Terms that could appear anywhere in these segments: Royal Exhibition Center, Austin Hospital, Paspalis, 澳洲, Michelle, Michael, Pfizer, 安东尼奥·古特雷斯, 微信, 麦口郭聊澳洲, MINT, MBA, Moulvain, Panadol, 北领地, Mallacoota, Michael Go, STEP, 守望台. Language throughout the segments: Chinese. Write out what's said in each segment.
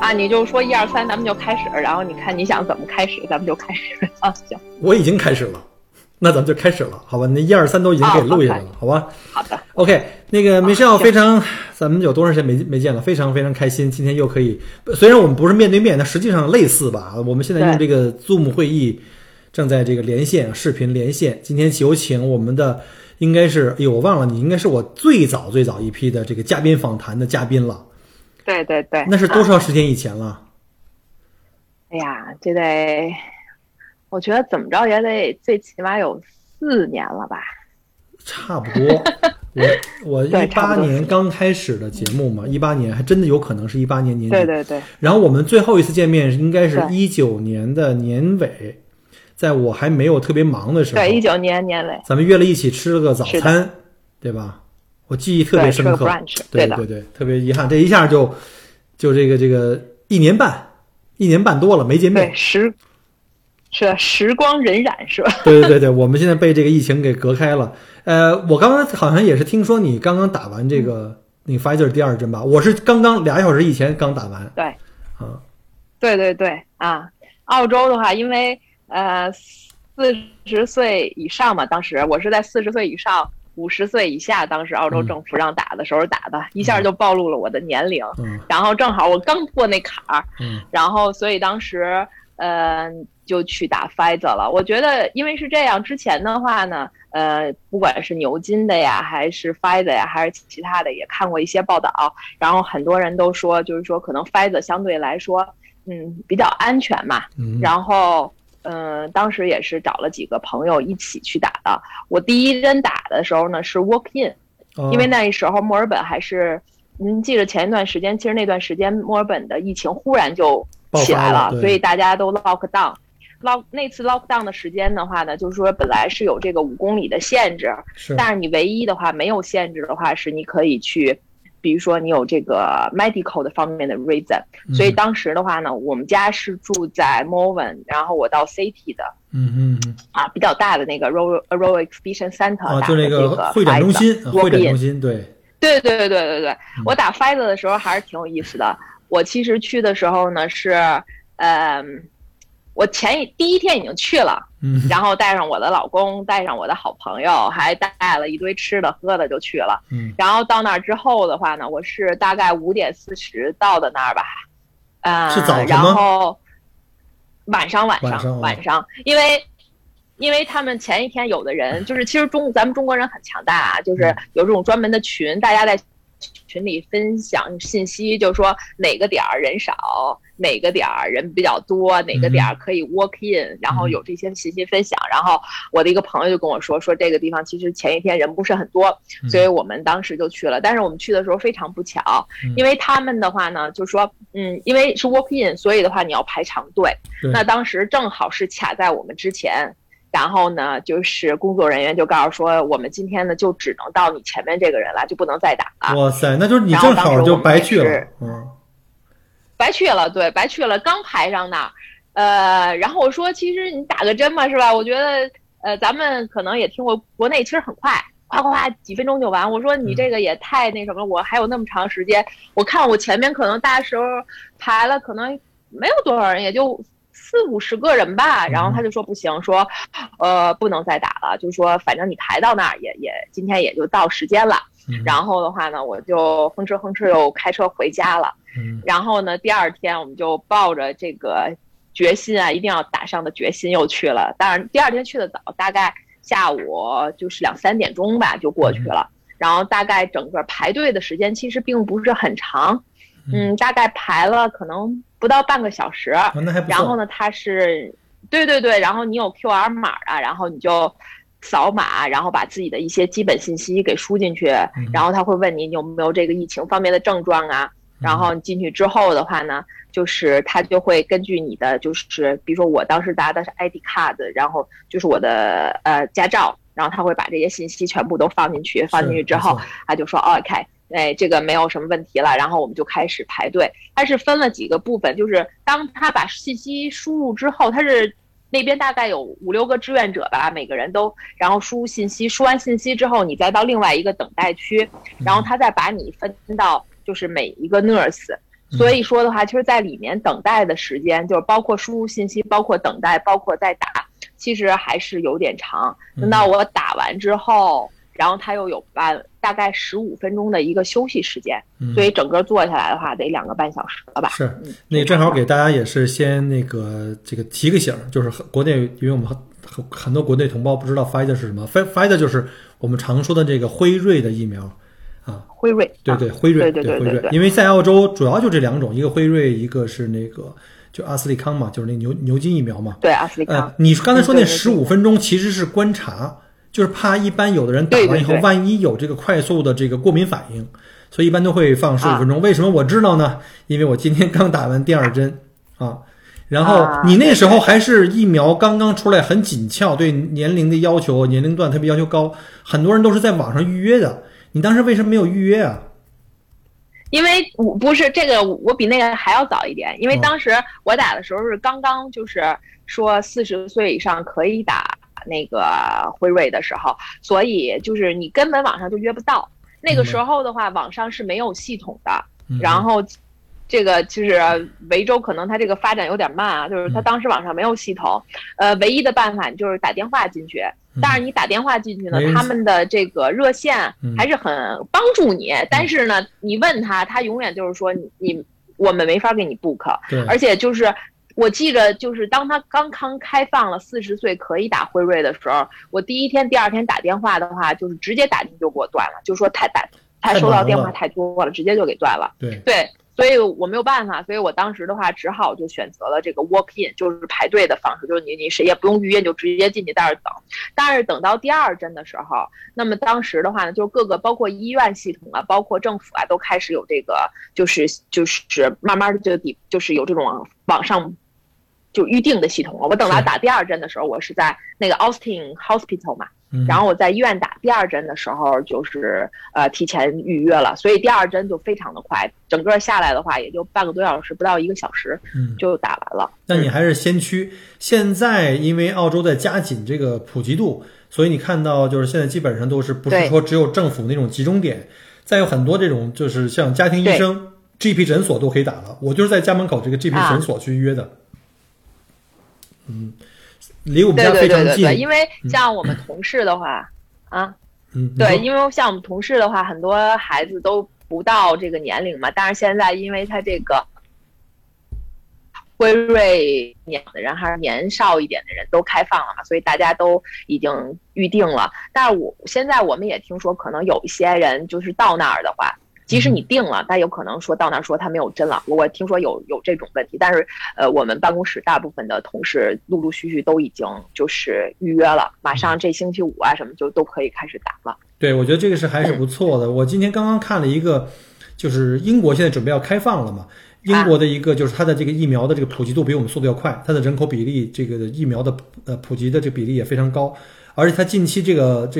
啊，你就说一二三，咱们就开始，然后你看你想怎么开始，咱们就开始啊。行，我已经开始了，那咱们就开始了，好吧？那一二三都已经给录下来了， 好吧？好的 ，OK。那个 Michelle 非常，咱们有多长时间没见了？非常非常开心，今天又可以。虽然我们不是面对面，但实际上类似吧。我们现在用这个 Zoom 会议，正在这个连线视频连线。今天有请我们的，应该是，我忘了，你应该是我最早一批的这个嘉宾访谈的嘉宾了。对对对，那是多少时间以前了？哎呀，这得，我觉得怎么着也得最起码有4年了吧？差不多，我18年刚开始的节目嘛，18年还真的有可能是18年年底。对对对。然后我们最后一次见面应该是19年的年尾，在我还没有特别忙的时候。对，19年年尾。咱们约了一起吃了个早餐，对吧？我记忆特别深刻，对对对，特别遗憾，这一下就这个一年半多了没见面，对，时光荏苒，是吧？对对对对，我们现在被这个疫情给隔开了。我刚刚好像也是听说你刚刚打完这个那个 Pfizer 第二针吧？我是刚刚2小时以前刚打完。对，啊，对对对啊，澳洲的话，因为40岁以上嘛，当时我是在40岁以上。50岁以下，当时澳洲政府让打的时候打的，一下就暴露了我的年龄。然后正好我刚过那坎儿，然后所以当时就去打 Pfizer 了。我觉得因为是这样，之前的话呢，不管是牛津的呀，还是 Pfizer 呀，还是其他的，也看过一些报道。然后很多人都说，就是说可能 Pfizer 相对来说，比较安全嘛。然后。当时也是找了几个朋友一起去打的。我第一针打的时候呢是 walk in， 因为那时候墨尔本还是，您记得前一段时间，其实那段时间墨尔本的疫情忽然就起来了，所以大家都 lock down。那次 lock down 的时间的话呢，就是说本来是有这个5公里的限制，但是你唯一的话没有限制的话是你可以去。比如说你有这个 medical 的方面的 reason， 所以当时的话呢，我们家是住在 Moulvain， 然后我到 City 的，比较大的那个 Royal Exhibition Center 打的这个会展中心，对，对对对对对对，我打 Pfizer 的时候还是挺有意思的。我其实去的时候呢是，我第一天已经去了，然后带上我的老公，带上我的好朋友，还带了一堆吃的喝的就去了。然后到那儿之后的话呢，我是大概5:40到的那儿吧，是早上吗？然后晚上，因为他们前一天有的人就是，其实咱们中国人很强大啊，就是有这种专门的群，大家在群里分享信息，就说哪个点儿人少，哪个点儿人比较多，哪个点儿可以 walk in，然后有这些信息分享。然后我的一个朋友就跟我说这个地方其实前一天人不是很多，所以我们当时就去了。但是我们去的时候非常不巧，因为他们的话呢，就说因为是 walk in， 所以的话你要排长队。那当时正好是卡在我们之前。然后呢，就是工作人员就告诉说，我们今天呢就只能到你前面这个人了，就不能再打了。哇塞，那就是你正好就白去了，白去了，对，白去了，刚排上那儿。然后我说，其实你打个针嘛，是吧？我觉得，咱们可能也听过，国内其实很快，哗哗哗，几分钟就完。我说你这个也太那什么了，我还有那么长时间。我看我前面可能大时候排了，可能没有多少人，也就。40-50个人吧，然后他就说不行，说，不能再打了，就说反正你排到那儿也今天也就到时间了。然后的话呢，我就哼哧哼哧又开车回家了。然后呢，第二天我们就抱着这个决心啊，一定要打上的决心又去了。当然第二天去的早，大概下午就是2-3点吧就过去了。然后大概整个排队的时间其实并不是很长，大概排了可能。不到半个小时，然后呢，它是，对对对，然后你有 QR 码啊，然后你就扫码，然后把自己的一些基本信息给输进去，然后他会问你有没有这个疫情方面的症状啊，然后你进去之后的话呢，就是他就会根据你的，就是比如说我当时拿的是 ID card， 然后就是我的驾照，然后他会把这些信息全部都放进去，放进去之后他就说 OK， 哎，这个没有什么问题了，然后我们就开始排队。他是分了几个部分，就是当他把信息输入之后，他是那边大概有5-6个志愿者吧，每个人都然后输入信息，输完信息之后你再到另外一个等待区，然后他再把你分到就是每一个 nurse， 所以说的话，就是在里面等待的时间，就是包括输入信息，包括等待，包括再打，其实还是有点长。等到我打完之后，然后他又有大概15分钟的一个休息时间，所以整个坐下来的话得2个半小时了吧。是，那正好给大家也是先那个这个提个醒，就是国内因为我们很多国内同胞不知道 Pfizer 是什么， Pfizer 就是我们常说的这个辉瑞的疫苗。辉瑞，对对，辉瑞，对对对，因为在澳洲主要就这2种，一个辉瑞，一个是那个就阿斯利康嘛，就是那牛津疫苗嘛。对，阿斯利康。你刚才说那15分钟其实是观察，就是怕一般有的人打完以后，万一有这个快速的这个过敏反应，所以一般都会放15分钟。为什么我知道呢？因为我今天刚打完第2针啊。然后你那时候还是疫苗刚刚出来，很紧俏，对年龄的要求、年龄段特别要求高，很多人都是在网上预约的。你当时为什么没有预约啊？因为我不是这个，我比那个还要早一点。因为当时我打的时候是刚刚就是说40岁以上可以打那个辉瑞的时候，所以就是你根本网上就约不到。那个时候的话，网上是没有系统的。然后这个就是维州可能它这个发展有点慢啊，就是它当时网上没有系统，唯一的办法就是打电话进去。但是你打电话进去呢，他们的这个热线还是很帮助你，但是呢，你问他，他永远就是说我们没法给你 book， 而且就是我记着，就是当他刚刚开放了40岁可以打辉瑞的时候，我第一天、第二天打电话的话，就是直接打进就给我断了，就说他收到电话太多了，直接就给断了。对。所以我没有办法，所以我当时的话只好就选择了这个 walk in， 就是排队的方式，就是你谁也不用预约，就直接进去在那等。但是等到第2针的时候，那么当时的话呢，就各个包括医院系统啊，包括政府啊，都开始有这个，就是慢慢的就是有这种往上就预定的系统了。我等到打第2针的时候，我是在那个 Austin Hospital 嘛。然后我在医院打第2针的时候，就是提前预约了，所以第2针就非常的快，整个下来的话也就半个多小时不到1个小时就打完了。那你还是先驱。现在因为澳洲在加紧这个普及度，所以你看到就是现在基本上都是不是说只有政府那种集中点，再有很多这种就是像家庭医生、GP 诊所都可以打了。我就是在家门口这个 GP 诊所去约的。离我们家非常近。对，因为像我们同事的话，对，因为像我们同事的话，很多孩子都不到这个年龄嘛，但是现在因为他这个辉瑞年的人还是年少一点的人都开放了嘛，所以大家都已经预定了。但是现在我们也听说，可能有一些人就是到那儿的话，即使你定了，但有可能说到那儿说他没有针了。我听说有这种问题，但是我们办公室大部分的同事陆续续都已经就是预约了，马上这星期5啊什么就都可以开始打了。对，我觉得这个是还是不错的。我今天刚刚看了一个，就是英国现在准备要开放了嘛，英国的一个就是它的这个疫苗的这个普及度比我们速度要快，它的人口比例这个疫苗的普及的这个比例也非常高。而且它近期这个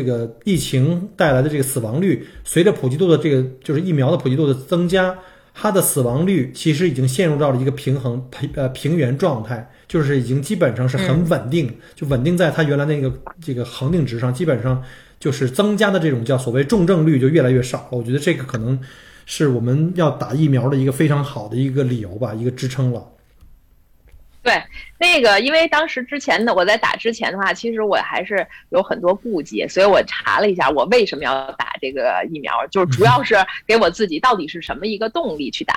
疫情带来的这个死亡率，随着普及度的这个就是疫苗的普及度的增加，它的死亡率其实已经陷入到了一个平原状态，就是已经基本上是很稳定，就稳定在它原来那个这个恒定值上，基本上就是增加的这种叫所谓重症率就越来越少了。我觉得这个可能是我们要打疫苗的一个非常好的一个理由吧，一个支撑了。对，那个因为当时之前的我在打之前的话，其实我还是有很多顾忌，所以我查了一下我为什么要打这个疫苗，就是主要是给我自己到底是什么一个动力去打。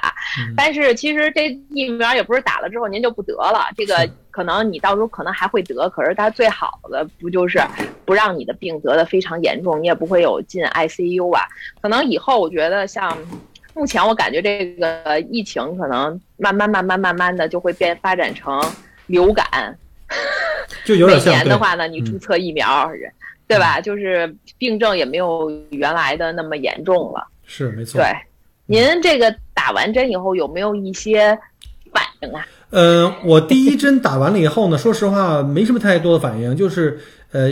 但是其实这疫苗也不是打了之后您就不得了，这个可能你到时候可能还会得，可是它最好的不就是不让你的病得得非常严重，你也不会有进 ICU 啊。可能以后我觉得像。目前我感觉这个疫情可能慢慢的就会发展成流感，就有点像每年的话呢，你注册疫苗，对吧？就是病症也没有原来的那么严重了。是，没错。对，您这个打完针以后有没有一些反应啊？我第一针打完了以后呢，说实话没什么太多的反应，就是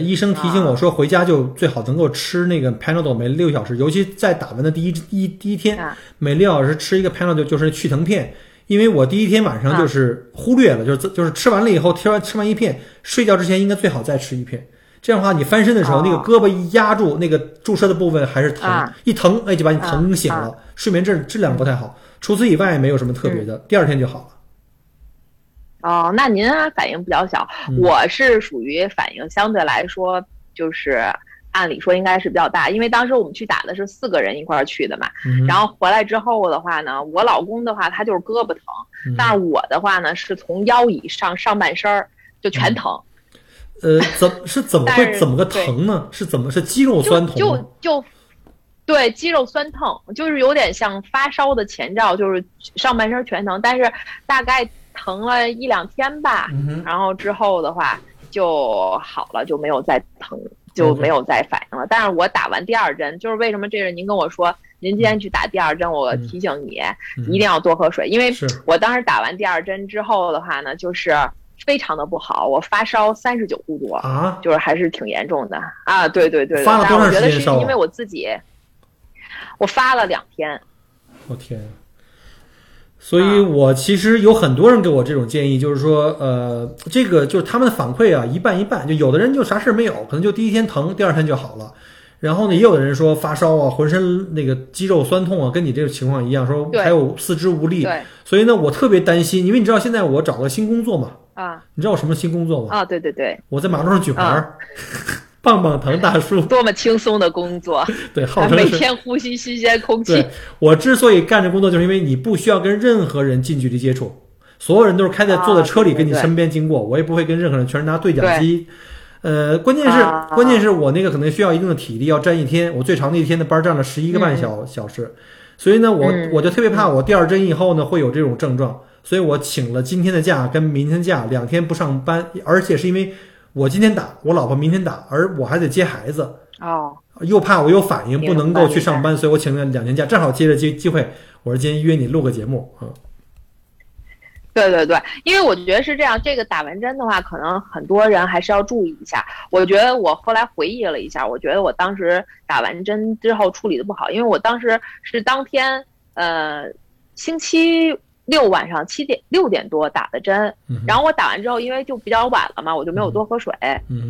医生提醒我说回家就最好能够吃那个 Panadol 每6小时，尤其在打完的第一天，每6小时吃一个 Panadol 就是去疼片。因为我第一天晚上就是忽略了，就是吃完了以后，吃完一片，睡觉之前应该最好再吃一片。这样的话，你翻身的时候，那个胳膊一压住，那个注射的部分还是疼，一疼，哎，就把你疼醒了。睡眠质量不太好。除此以外，没有什么特别的，第二天就好了。哦，那您反应比较小，我是属于反应相对来说就是按理说应该是比较大，因为当时我们去打的是4个人一块儿去的嘛，然后回来之后的话呢，我老公的话他就是胳膊疼，但是我的话呢是从腰以上上半身就全疼。怎么个疼呢？是肌肉酸痛？就对，肌肉酸痛，就是有点像发烧的前兆，就是上半身全疼，但是大概疼了1-2天吧，然后之后的话就好了，就没有再疼，就没有再反应了。但是我打完第二针，就是为什么这是您跟我说您今天去打第二针，我提醒你一定要多喝水，因为我当时打完第二针之后的话呢，就是非常的不好，我发烧39度多啊，就是还是挺严重的啊。对对对，发了多长时间烧？但我觉得是因为我自己，我发了2天。我天！所以我其实有很多人给我这种建议，就是说这个就是他们的反馈啊，一半一半，就有的人就啥事没有，可能就第一天疼第二天就好了。然后呢也有的人说发烧啊，浑身那个肌肉酸痛啊，跟你这个情况一样，说还有四肢无力。所以呢我特别担心，因为你知道现在我找个新工作嘛，你知道我什么新工作吗？对对对，我在马路上举牌棒棒糖大叔，多么轻松的工作！对，号称每天呼吸新鲜空气。我之所以干这工作，就是因为你不需要跟任何人近距离接触，所有人都是坐在车里跟你身边经过，我也不会跟任何人，全是拿对讲机。关键是我那个可能需要一定的体力，要站一天，我最长的一天的班站了11个半小时，所以呢，我就特别怕我第二针以后呢会有这种症状，所以我请了今天的假跟明天假，2天不上班，而且是因为。我今天打，我老婆明天打，而我还得接孩子，又怕我有反应不能够去上班，所以我请了2天假，正好借着机会，我说今天约你录个节目。对对对，因为我觉得是这样，这个打完针的话，可能很多人还是要注意一下。我觉得我后来回忆了一下，我觉得我当时打完针之后处理的不好，因为我当时是当天星期六晚上6点多打的针，然后我打完之后因为就比较晚了嘛，我就没有多喝水，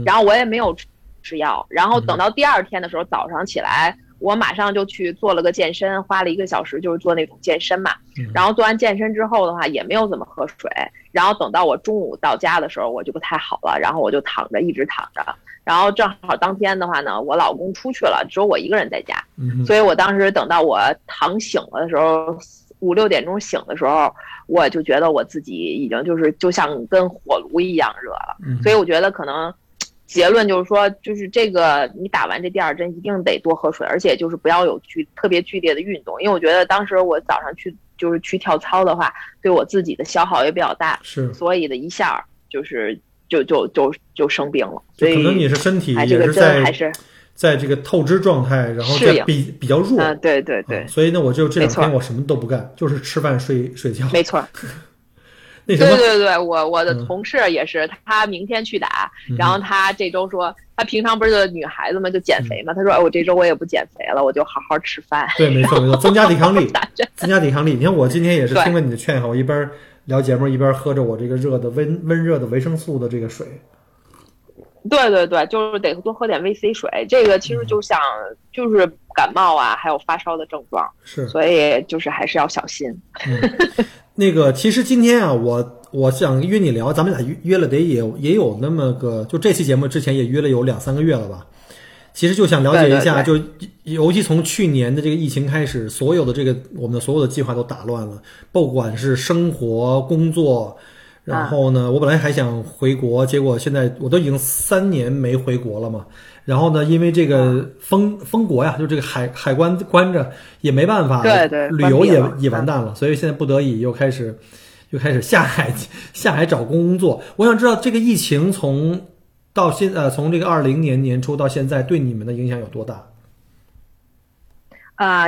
然后我也没有吃药，然后等到第二天的时候早上起来，我马上就去做了个健身，花了1个小时就是做那种健身嘛，然后做完健身之后的话也没有怎么喝水，然后等到我中午到家的时候我就不太好了，然后我就一直躺着，然后正好当天的话呢我老公出去了，只有我一个人在家，所以我当时等到我躺醒了的时候，5-6点钟醒的时候，我就觉得我自己已经就像跟火炉一样热了，所以我觉得可能结论就是说，就是这个你打完这第二针一定得多喝水，而且就是不要有特别剧烈的运动，因为我觉得当时我早上去跳操的话，对我自己的消耗也比较大，是，所以的一下就生病了，所以可能你是身体也是在这个透支状态，然后比较弱，对对对，所以呢，我就这2天我什么都不干，就是吃饭睡觉。没错，那什么，对对对，我的同事也是，他明天去打，然后他这周说，他平常不是女孩子嘛，就减肥嘛，他说，我这周我也不减肥了，我就好好吃饭。对，没错没错，增加抵抗力。你看我今天也是听了你的劝以后，一边聊节目一边喝着我这个热的温热的维生素的这个水。对对对，就是得多喝点 VC 水，这个其实就是感冒啊，还有发烧的症状，是，所以就是还是要小心。那个其实今天啊，我想约你聊，咱们俩约了得也有那么个，就这期节目之前也约了有2-3个月了吧。其实就想了解一下，对对对，就尤其从去年的这个疫情开始，所有的这个我们的所有的计划都打乱了，不管是生活、工作。然后呢，我本来还想回国，结果现在我都已经3年没回国了嘛。然后呢，因为这个封国呀，就这个海关关着也没办法，对对，旅游也完蛋了，所以现在不得已又开始下海找工作。我想知道这个疫情从这个2020年年初到现在对你们的影响有多大？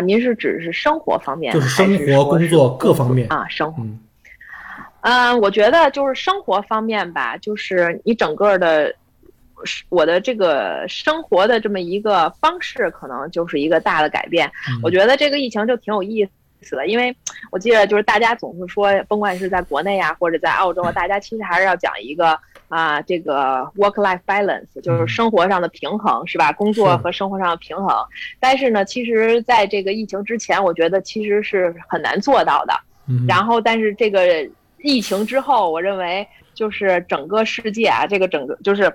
您是指是生活方面，就是生活、工作各方面啊？生活，我觉得就是生活方面吧，就是你整个的，我的这个生活的这么一个方式，可能就是一个大的改变。我觉得这个疫情就挺有意思的，因为我记得就是大家总是说，甭管是在国内啊，或者在澳洲，大家其实还是要讲一个。啊，这个 work-life balance 就是生活上的平衡，是吧？工作和生活上的平衡。但是呢，其实在这个疫情之前，我觉得其实是很难做到的。然后，但是这个疫情之后，我认为就是整个世界啊，这个整个就是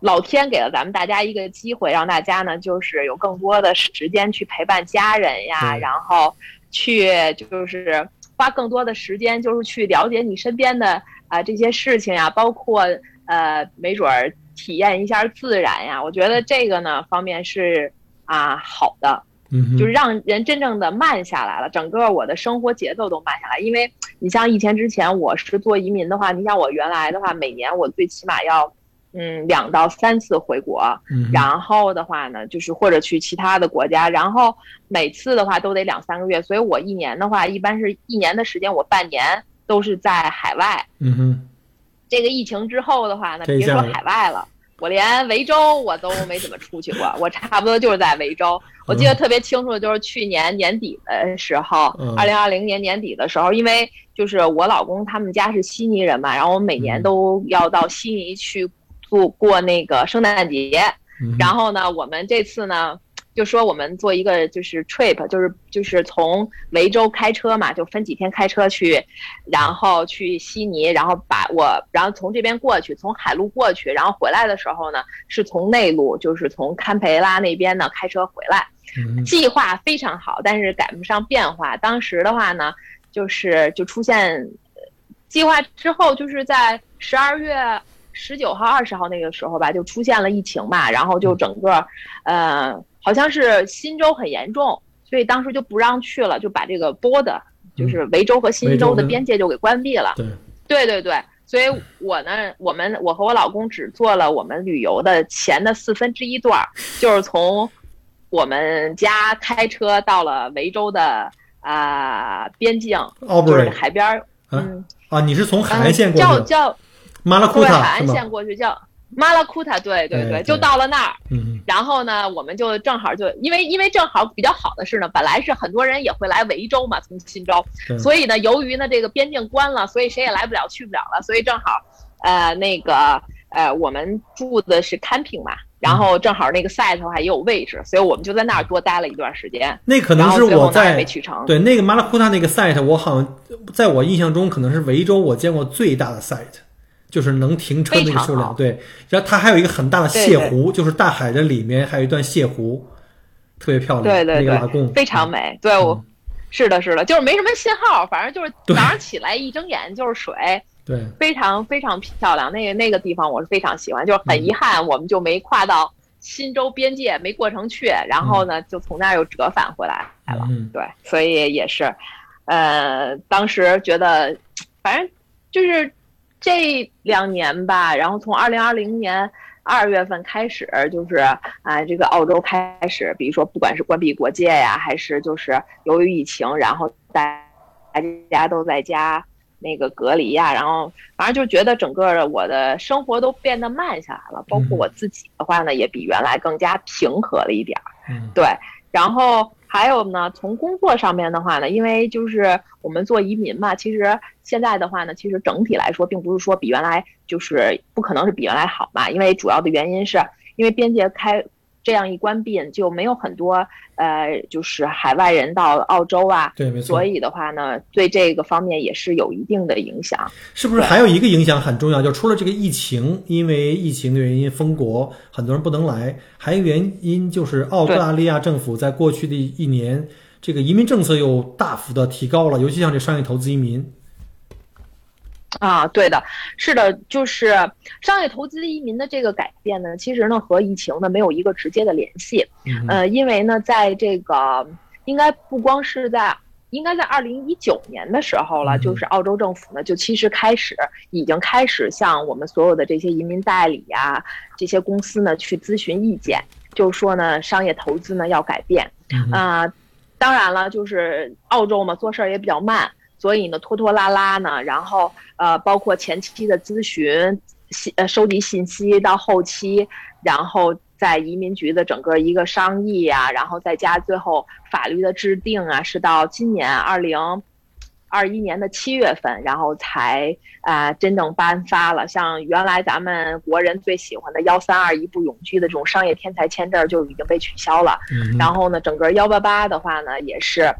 老天给了咱们大家一个机会，让大家呢就是有更多的时间去陪伴家人呀，然后去就是花更多的时间，就是去了解你身边的啊这些事情呀，包括。没准儿体验一下自然呀，我觉得这个呢方面是啊好的，就是让人真正的慢下来了，整个我的生活节奏都慢下来。因为你像以前之前我是做移民的话，你像我原来的话，每年我最起码要2到3次回国，然后的话呢就是或者去其他的国家，然后每次的话都得2-3个月，所以我一年的话一般是一年的时间，我半年都是在海外。这个疫情之后的话呢，别说海外了，我连维州我都没怎么出去过，我差不多就是在维州。我记得特别清楚的就是去年年底的时候，2020年年底的时候，因为就是我老公他们家是悉尼人嘛，然后我每年都要到悉尼去过那个圣诞节。然后呢，我们这次呢就说我们做一个就是 trip， 就是从维州开车嘛，就分几天开车去，然后去悉尼，然后然后从这边过去，从海路过去，然后回来的时候呢是从内陆，就是从堪培拉那边呢开车回来。计划非常好，但是赶不上变化。当时的话呢就出现计划之后，就是在12月19号、20号那个时候吧，就出现了疫情嘛，然后就整个好像是新州很严重，所以当时就不让去了，就把这个 border 就是维州和新州的边界就给关闭了。对，所以我呢，我和我老公只做了我们旅游的前的1/4段，就是从我们家开车到了维州的边境，就是海边。你是从海岸线过去？叫马拉库塔，海岸线过去叫。马拉库塔，对，就到了那儿。然后呢，我们就正好就因为正好比较好的是呢，本来是很多人也会来维州嘛，从新州，所以呢，由于呢这个边境关了，所以谁也来不了去不了了，所以正好，我们住的是 camping 嘛，然后正好那个 site 的话也有位置，所以我们就在那儿多待了一段时间。那可能是我在没去成。对，那个马拉库塔那个 site， 我好像在我印象中可能是维州我见过最大的 site。就是能停车那个数量，对。然后它还有一个很大的泻湖，就是大海的里面还有一段泻湖，特别漂亮。对，那个拉贡非常美。对，我是的，就是没什么信号，反正就是早上起来一睁眼就是水。对，非常非常漂亮。那个地方我是非常喜欢，就是很遗憾我们就没跨到新州边界，没过程去，然后呢就从那儿又折返回来了。对，所以也是，当时觉得，反正就是。这2年吧，然后从2020年2月份开始，就是这个澳洲开始，比如说不管是关闭国界呀，还是就是由于疫情，然后大家都在家那个隔离呀，然后反正就觉得整个我的生活都变得慢下来了，包括我自己的话呢，也比原来更加平和了一点。对，然后。还有呢，从工作上面的话呢，因为就是我们做移民嘛，其实现在的话呢，其实整体来说，并不是说比原来就是不可能是比原来好嘛，因为主要的原因是因为边界开这样一关闭，就没有很多就是海外人到澳洲啊，对，没错。所以的话呢，对这个方面也是有一定的影响。是不是还有一个影响很重要？就除了这个疫情，因为疫情的原因封国，很多人不能来。还有一个原因就是澳大利亚政府在过去的一年，这个移民政策又大幅的提高了，尤其像这商业投资移民。对的，是的，就是商业投资移民的这个改变呢，其实呢和疫情呢没有一个直接的联系。因为呢，在这个应该不光是在。应该在2019年的时候了，就是澳洲政府呢，就其实已经开始向我们所有的这些移民代理啊，这些公司呢去咨询意见，就是说呢，商业投资呢要改变。当然了，就是澳洲嘛，做事儿也比较慢，所以呢拖拖拉拉呢，然后包括前期的咨询、收集信息到后期，然后在移民局的整个一个商议啊，然后再加最后法律的制定啊，是到今年2021年的7月份，然后才真正颁发了。像原来咱们国人最喜欢的132一部永居的这种商业天才签证就已经被取消了。然后呢，整个188的话呢，也是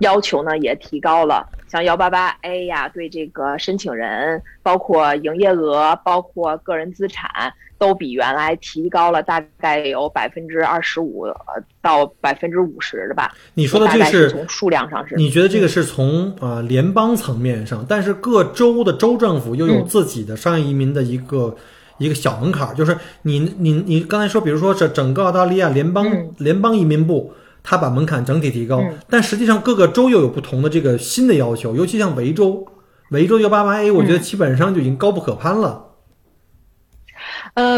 要求呢也提高了，像 188A 呀，对这个申请人包括营业额包括个人资产都比原来提高了大概有 25% 到 50% 的吧。你说的这个 是从数量上是，你觉得这个是从联邦层面上，但是各州的州政府又有自己的商业移民的一个小门槛，就是你刚才说，比如说这整个澳大利亚联邦移民部他把门槛整体提高，但实际上各个州又有不同的这个新的要求，尤其像维州 188A 我觉得基本上就已经高不可攀了。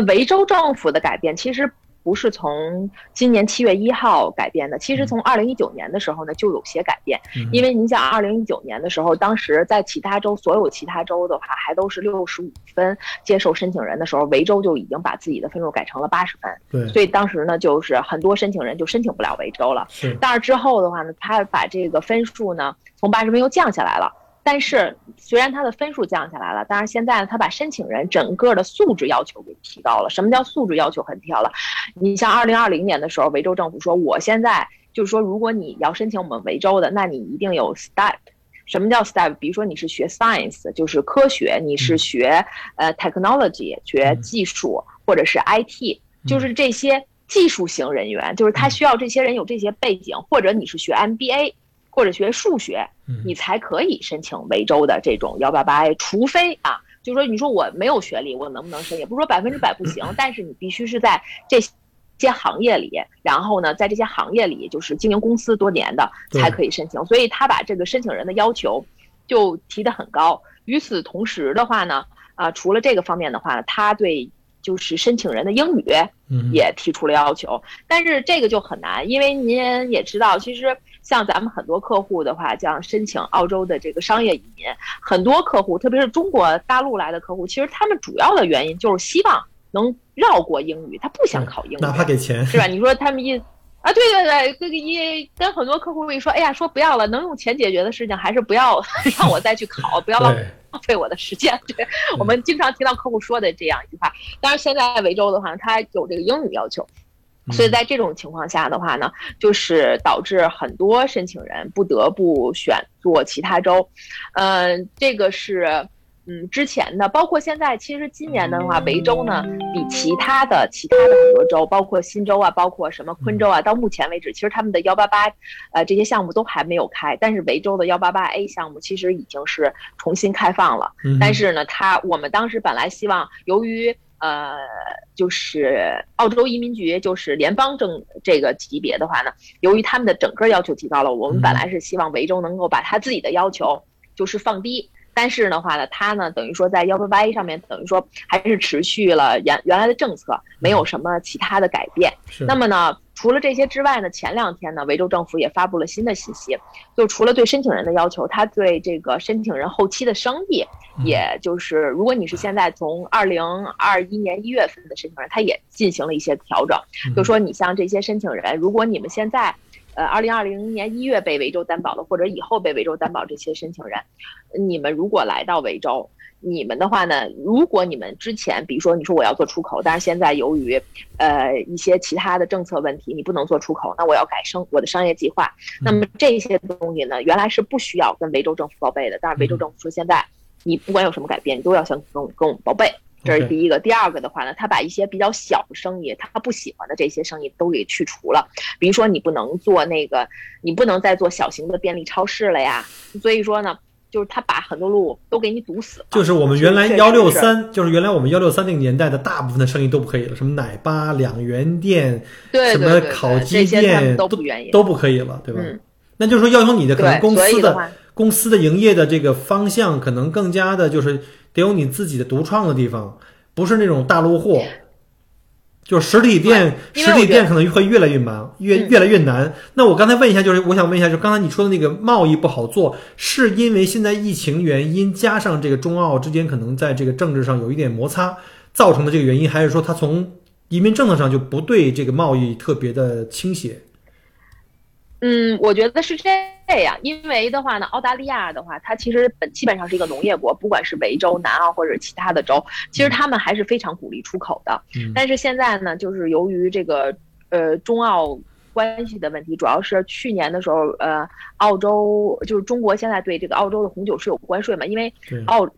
维州政府的改变其实不是从今年7月1号改变的，其实从2019年的时候呢就有些改变，因为你想2019年的时候，当时在其他州，所有其他州的话还都是65分接受申请人的时候，维州就已经把自己的分数改成了80分，对，所以当时呢就是很多申请人就申请不了维州了。但是之后的话呢，他把这个分数呢从80分又降下来了，但是虽然他的分数降下来了，但是现在他把申请人整个的素质要求给提高了。什么叫素质要求很提高了？你像2020年的时候，维州政府说，我现在就是说，如果你要申请我们维州的，那你一定有 STEP。什么叫 STEP？ 比如说你是学 Science， 就是科学，你是学Technology， 学技术，或者是 IT， 就是这些技术型人员，就是他需要这些人有这些背景，或者你是学 MBA。或者学数学，你才可以申请维州的这种 188A， 除非啊，就是说你说我没有学历，我能不能申请？也不是说100%不行，但是你必须是在这些行业里，然后呢，在这些行业里就是经营公司多年的才可以申请。所以他把这个申请人的要求就提得很高。与此同时的话呢，除了这个方面的话，他对就是申请人的英语也提出了要求，但是这个就很难，因为您也知道，其实像咱们很多客户的话，像申请澳洲的这个商业移民，很多客户，特别是中国大陆来的客户，其实他们主要的原因就是希望能绕过英语，他不想考英语，哪怕给钱，是吧？你说他们对对对，这个跟很多客户一说，哎呀，说不要了，能用钱解决的事情还是不要让我再去考，不要浪费我的时间。对，我们经常听到客户说的这样一句话。当然，现在维州的话，它有这个英语要求。所以在这种情况下的话呢，就是导致很多申请人不得不选做其他州，这个是之前的，包括现在，其实今年的话，维州呢比其他的很多州，包括新州啊，包括什么昆州啊，到目前为止，其实他们的188，这些项目都还没有开，但是维州的 188A 项目其实已经是重新开放了，但是呢，我们当时本来希望，由于就是澳洲移民局，就是联邦政这个级别的话呢，由于他们的整个要求提高了，我们本来是希望维州能够把他自己的要求就是放低，但是的话呢，他呢等于说在 188A 上面等于说还是持续了原来的政策，没有什么其他的改变。那么呢，除了这些之外呢，前两天呢，维州政府也发布了新的信息，就除了对申请人的要求，他对这个申请人后期的生意，也就是如果你是现在从2021年1月份的申请人，他也进行了一些调整，就说你像这些申请人，如果你们现在2020年1月被维州担保的，或者以后被维州担保这些申请人，你们如果来到维州，你们的话呢，如果你们之前，比如说你说我要做出口，但是现在由于一些其他的政策问题，你不能做出口，那我要改我的商业计划，那么这些东西呢，原来是不需要跟维州政府报备的，但是维州政府说，现在你不管有什么改变，你都要先跟我们报备。这是第一个。第二个的话呢，他把一些比较小的生意，他不喜欢的这些生意都给去除了，比如说你不能再做小型的便利超市了呀。所以说呢，就是他把很多路都给你堵死了，就是我们原来163，就是原来我们163那个年代的大部分的生意都不可以了，什么奶吧、两元店，对对对对，什么烤鸡店都不可以了，对吧？那就是说要求你的可能公司的营业的这个方向可能更加的就是得有你自己的独创的地方，不是那种大陆货。就实体店可能会越来越难。那我刚才问一下，就是我想问一下，就刚才你说的那个贸易不好做，是因为现在疫情原因加上这个中澳之间可能在这个政治上有一点摩擦造成的这个原因，还是说它从移民政策上就不对这个贸易特别的倾斜？我觉得是这样，因为的话呢，澳大利亚的话，它其实基本上是一个农业国，不管是维州、南澳或者其他的州，其实他们还是非常鼓励出口的。但是现在呢，就是由于这个中澳关系的问题，主要是去年的时候，澳洲就是中国现在对这个澳洲的红酒是有关税嘛，因为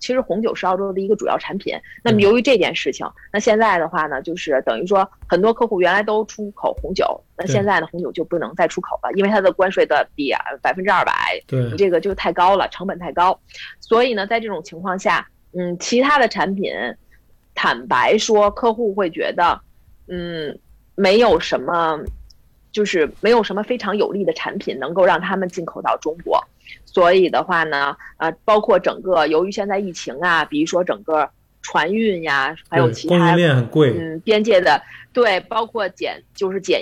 其实红酒是澳洲的一个主要产品。那么由于这件事情，那现在的话呢，就是等于说很多客户原来都出口红酒，那现在呢红酒就不能再出口了，因为它的关税的比200%，你这个就太高了，成本太高。所以呢，在这种情况下，其他的产品，坦白说，客户会觉得，没有什么非常有利的产品能够让他们进口到中国。所以的话呢，包括整个由于现在疫情啊，比如说整个船运呀，还有其他供应链很贵，边界的，对，包括检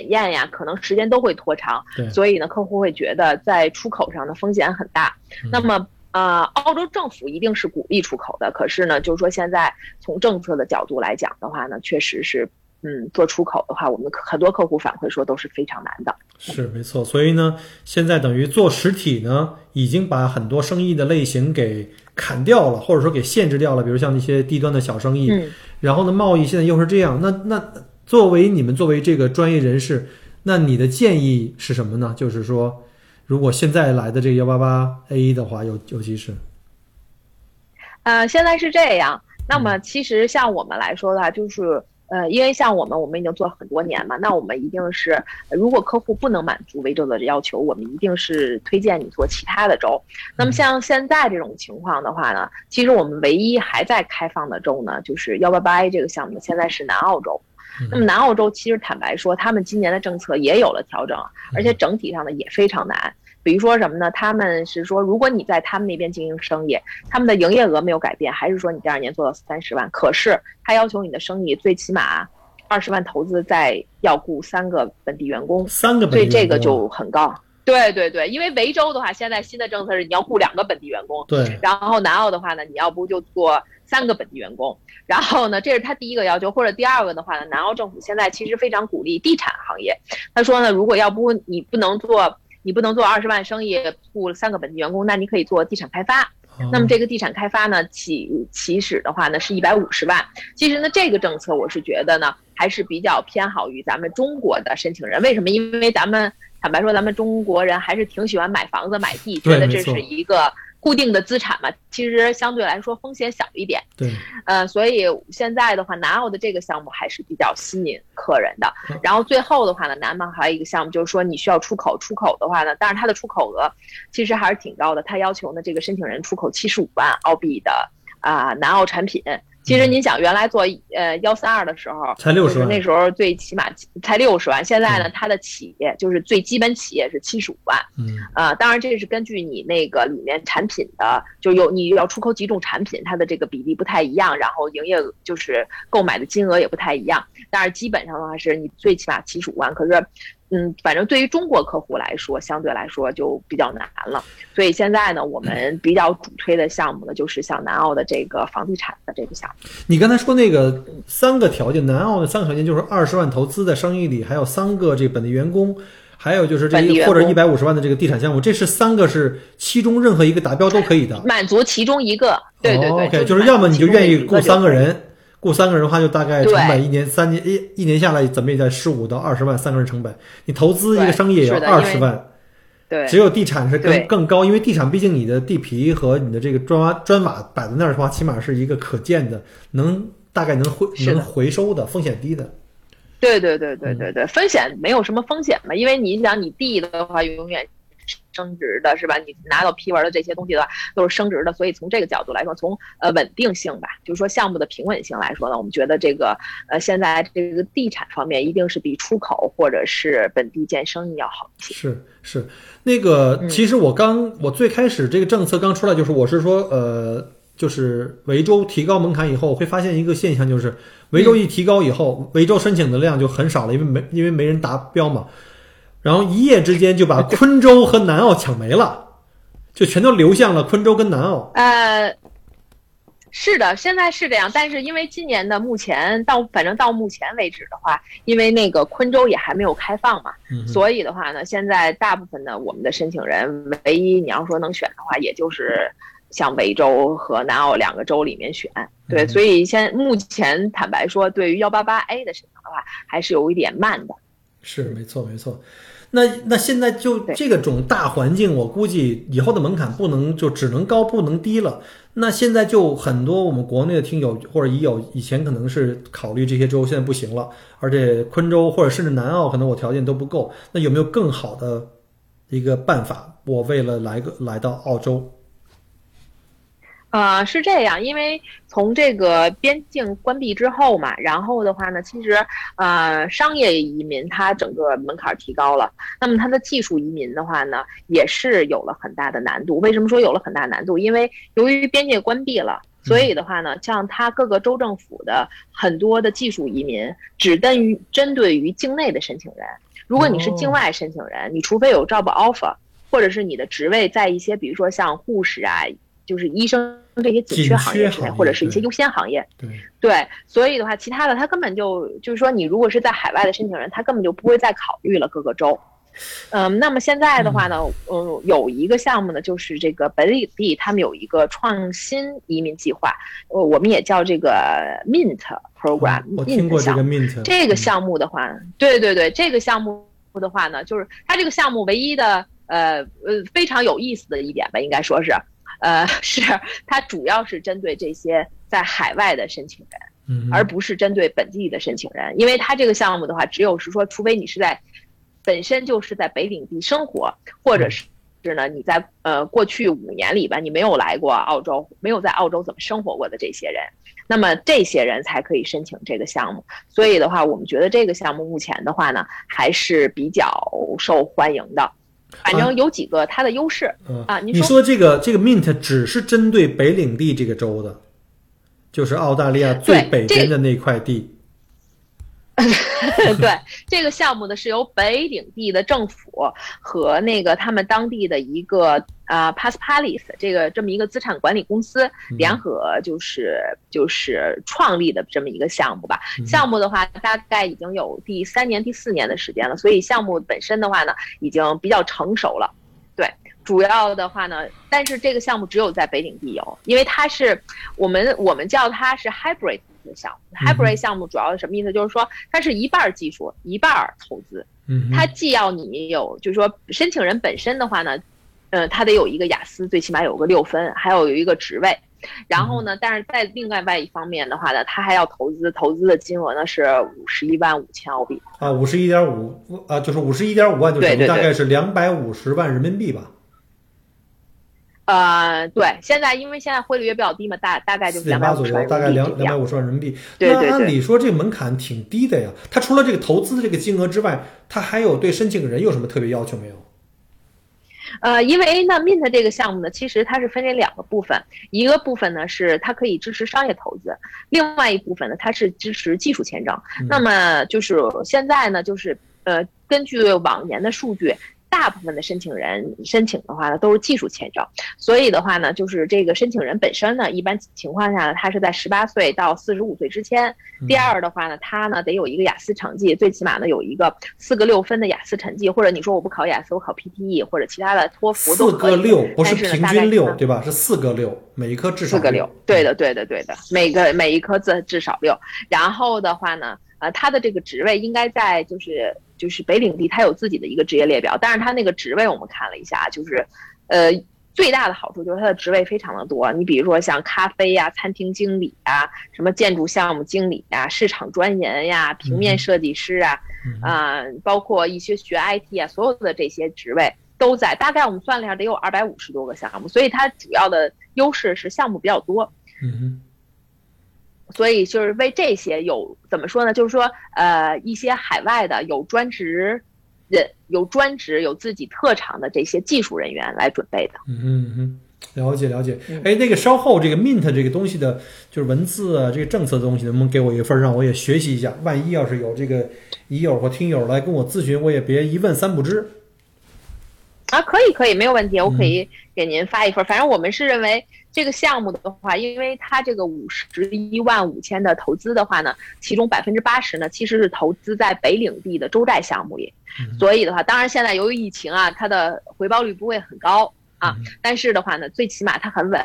验呀，可能时间都会拖长。所以呢，客户会觉得在出口上的风险很大。那么澳洲政府一定是鼓励出口的，可是呢，就是说现在从政策的角度来讲的话呢，确实是做出口的话，我们很多客户反馈说都是非常难的。是，没错。所以呢，现在等于做实体呢，已经把很多生意的类型给砍掉了，或者说给限制掉了，比如像那些低端的小生意。然后呢，贸易现在又是这样，那作为这个专业人士，那你的建议是什么呢？就是说，如果现在来的这个 188A 的话，尤其是现在是这样。那么其实像我们来说的话，就是因为像我们已经做了很多年嘛，那我们一定是，如果客户不能满足维州的要求，我们一定是推荐你做其他的州。那么像现在这种情况的话呢，其实我们唯一还在开放的州呢，就是 188A 这个项目，现在是南澳州。那么南澳州其实坦白说，他们今年的政策也有了调整，而且整体上呢也非常难。比如说什么呢？他们是说，如果你在他们那边经营生意，他们的营业额没有改变，还是说你第二年做到30万，可是他要求你的生意最起码20万投资，再要雇3个本地员工，所以这个就很高。对对对，因为维州的话，现在新的政策是你要雇2个本地员工，对。然后南澳的话呢，你要不就做3个本地员工。然后呢，这是他第一个要求，或者第二个的话呢，南澳政府现在其实非常鼓励地产行业。他说呢，如果要不你不能做20万生意，雇3个本地员工，那你可以做地产开发。那么这个地产开发呢，起始的话呢是150万。其实呢，这个政策我是觉得呢，还是比较偏好于咱们中国的申请人。为什么？因为咱们中国人还是挺喜欢买房子、买地，觉得这是一个固定的资产嘛。其实相对来说风险小一点。对，所以现在的话，南澳的这个项目还是比较吸引客人的。然后最后的话呢，南澳还有一个项目，就是说你需要出口。出口的话呢，但是它的出口额其实还是挺高的。它要求呢，这个申请人出口75万澳币的南澳产品。其实您想，原来做132的时候才60万，就是那时候最起码才60万。现在呢，它的企业就是最基本企业是75万。当然这是根据你那个里面产品的，就有你要出口几种产品，它的这个比例不太一样，然后营业就是购买的金额也不太一样。但是基本上的话是你最起码75万。可是反正对于中国客户来说，相对来说就比较难了。所以现在呢，我们比较主推的项目呢，就是像南澳的这个房地产的这个项目。你刚才说那个3个条件，南澳的3个条件就是20万投资的生意里，还有3个这个本地员工，还有就是这个或者150万的这个地产项目。这是3个，是其中任何一个达标都可以的，满足其中一个。对对对，就是要么你就愿意雇3个人。雇3个人的话，就大概成本一年下来怎么也在15到20万，3个人成本。你投资一个生意也要20万。对，只有地产是更高，因为地产毕竟你的地皮和你的这个砖瓦摆在那儿的话，起码是一个可见的，大概能回收的，风险低的。对对对对对对，风险没有什么风险嘛，因为你想你地的话永远升值的是吧？你拿到批文的这些东西的话都是升值的，所以从这个角度来说，从稳定性吧，就是说项目的平稳性来说呢，我们觉得这个现在这个地产方面一定是比出口或者是本地建生意要好一些。是那个，其实我最开始这个政策刚出来，就是我是说就是维州提高门槛以后，会发现一个现象，就是维州一提高以后，维州申请的量就很少了，因为没人达标嘛。然后一夜之间就把昆州和南澳抢没了，就全都流向了昆州跟南澳。是的，现在是这样，但是因为今年的反正到目前为止的话，因为那个昆州也还没有开放嘛，所以的话呢，现在大部分的我们的申请人，唯一你要说能选的话，也就是像维州和南澳两个州里面选，对，所以目前坦白说，对于 188A 的申请的话，还是有一点慢的。是，没错，没错。那现在就这个种大环境，我估计以后的门槛不能就只能高不能低了。那现在就很多我们国内的听友或者已有以前可能是考虑这些州，现在不行了，而且昆州或者甚至南澳可能我条件都不够，那有没有更好的一个办法？我为了来到澳洲。是这样，因为从这个边境关闭之后嘛，然后的话呢，其实商业移民它整个门槛提高了，那么它的技术移民的话呢，也是有了很大的难度。为什么说有了很大难度？因为由于边界关闭了，所以的话呢，像它各个州政府的很多的技术移民，只针对于境内的申请人。如果你是境外申请人，你除非有 job offer， 或者是你的职位在一些比如说像护士啊，就是医生这些紧缺行业之内，或者是一些优先行业， 对，所以的话，其他的他根本就是说，你如果是在海外的申请人，他根本就不会再考虑了各个州。那么现在的话呢，有一个项目呢，就是这个本地他们有一个创新移民计划，我们也叫这个 MINT program，我听过这个 MINT 这个项目的话，对，这个项目的话呢，就是它这个项目唯一的非常有意思的一点吧，应该说是。是它主要是针对这些在海外的申请人，而不是针对本地的申请人，因为它这个项目的话，只有是说，除非你是在本身就是在北领地生活，或者是呢你在过去5年里吧，你没有来过澳洲，没有在澳洲怎么生活过的这些人，那么这些人才可以申请这个项目。所以的话，我们觉得这个项目目前的话呢，还是比较受欢迎的。反正有几个它的优势啊，你说这个 MINT 只是针对北领地这个州的，就是澳大利亚最北边的那块地。对，这个项目呢是由北领地的政府和那个他们当地的一个Paspalis 这么一个资产管理公司联合就是创立的这么一个项目吧。项目的话大概已经有第3年、第4年的时间了，所以项目本身的话呢已经比较成熟了。对，主要的话呢，但是这个项目只有在北领地有，因为它是我们叫它是 hybrid。hybrid 项目主要是什么意思？就是说它是一半技术一半投资，它既要你有，就是说申请人本身的话呢，他得有一个雅思，最起码有个6分，还有一个职位，然后呢，但是在另外一方面的话呢，他还要投资的金额呢是51万5千澳币啊，51.5啊，就是51.5万，就是大概是250万人民币吧。对，因为现在汇率也比较低嘛，大概就是4.8左右，大概250万人民币。对，按理说这个门槛挺低的呀。它除了这个投资的这个金额之外，它还有对申请人有什么特别要求没有？因为那 MINT 这个项目呢，其实它是分成两个部分，一个部分呢是它可以支持商业投资，另外一部分呢它是支持技术签证。那么就是现在呢，就是根据往年的数据。大部分的申请人申请的话呢，都是技术签证，所以的话呢，就是这个申请人本身呢，一般情况下呢，他是在18岁到45岁之间。第二的话呢，他呢得有一个雅思成绩，最起码呢有一个4个6分的雅思成绩，或者你说我不考雅思，我考 PTE 或者其他的托福都可以。4个6不是平均6对吧？是4个6，每一科至少4个6。对的，每一科至少6。然后的话呢，他的这个职位应该在就是北领地，他有自己的一个职业列表，但是他那个职位我们看了一下，就是，最大的好处就是他的职位非常的多。你比如说像咖啡呀、餐厅经理啊、什么建筑项目经理啊、市场专员呀、平面设计师啊，包括一些学 IT 啊，所有的这些职位都在。大概我们算了一下，得有250多个项目，所以它主要的优势是项目比较多。所以就是为这些有怎么说呢？就是说，一些海外的有专职、有自己特长的这些技术人员来准备的。了解了解。哎，那个稍后这个 MINT 这个东西的，就是文字啊，这个政策的东西，能不能给我一份，让我也学习一下？万一要是有这个疑友或听友来跟我咨询，我也别一问三不知。啊，可以可以，没有问题，我可以给您发一份。反正我们是认为这个项目的话，因为它这个515000的投资的话呢，其中80%呢其实是投资在北领地的州寨项目里，所以的话，当然现在由于疫情啊，它的回报率不会很高啊，但是的话呢，最起码它很稳。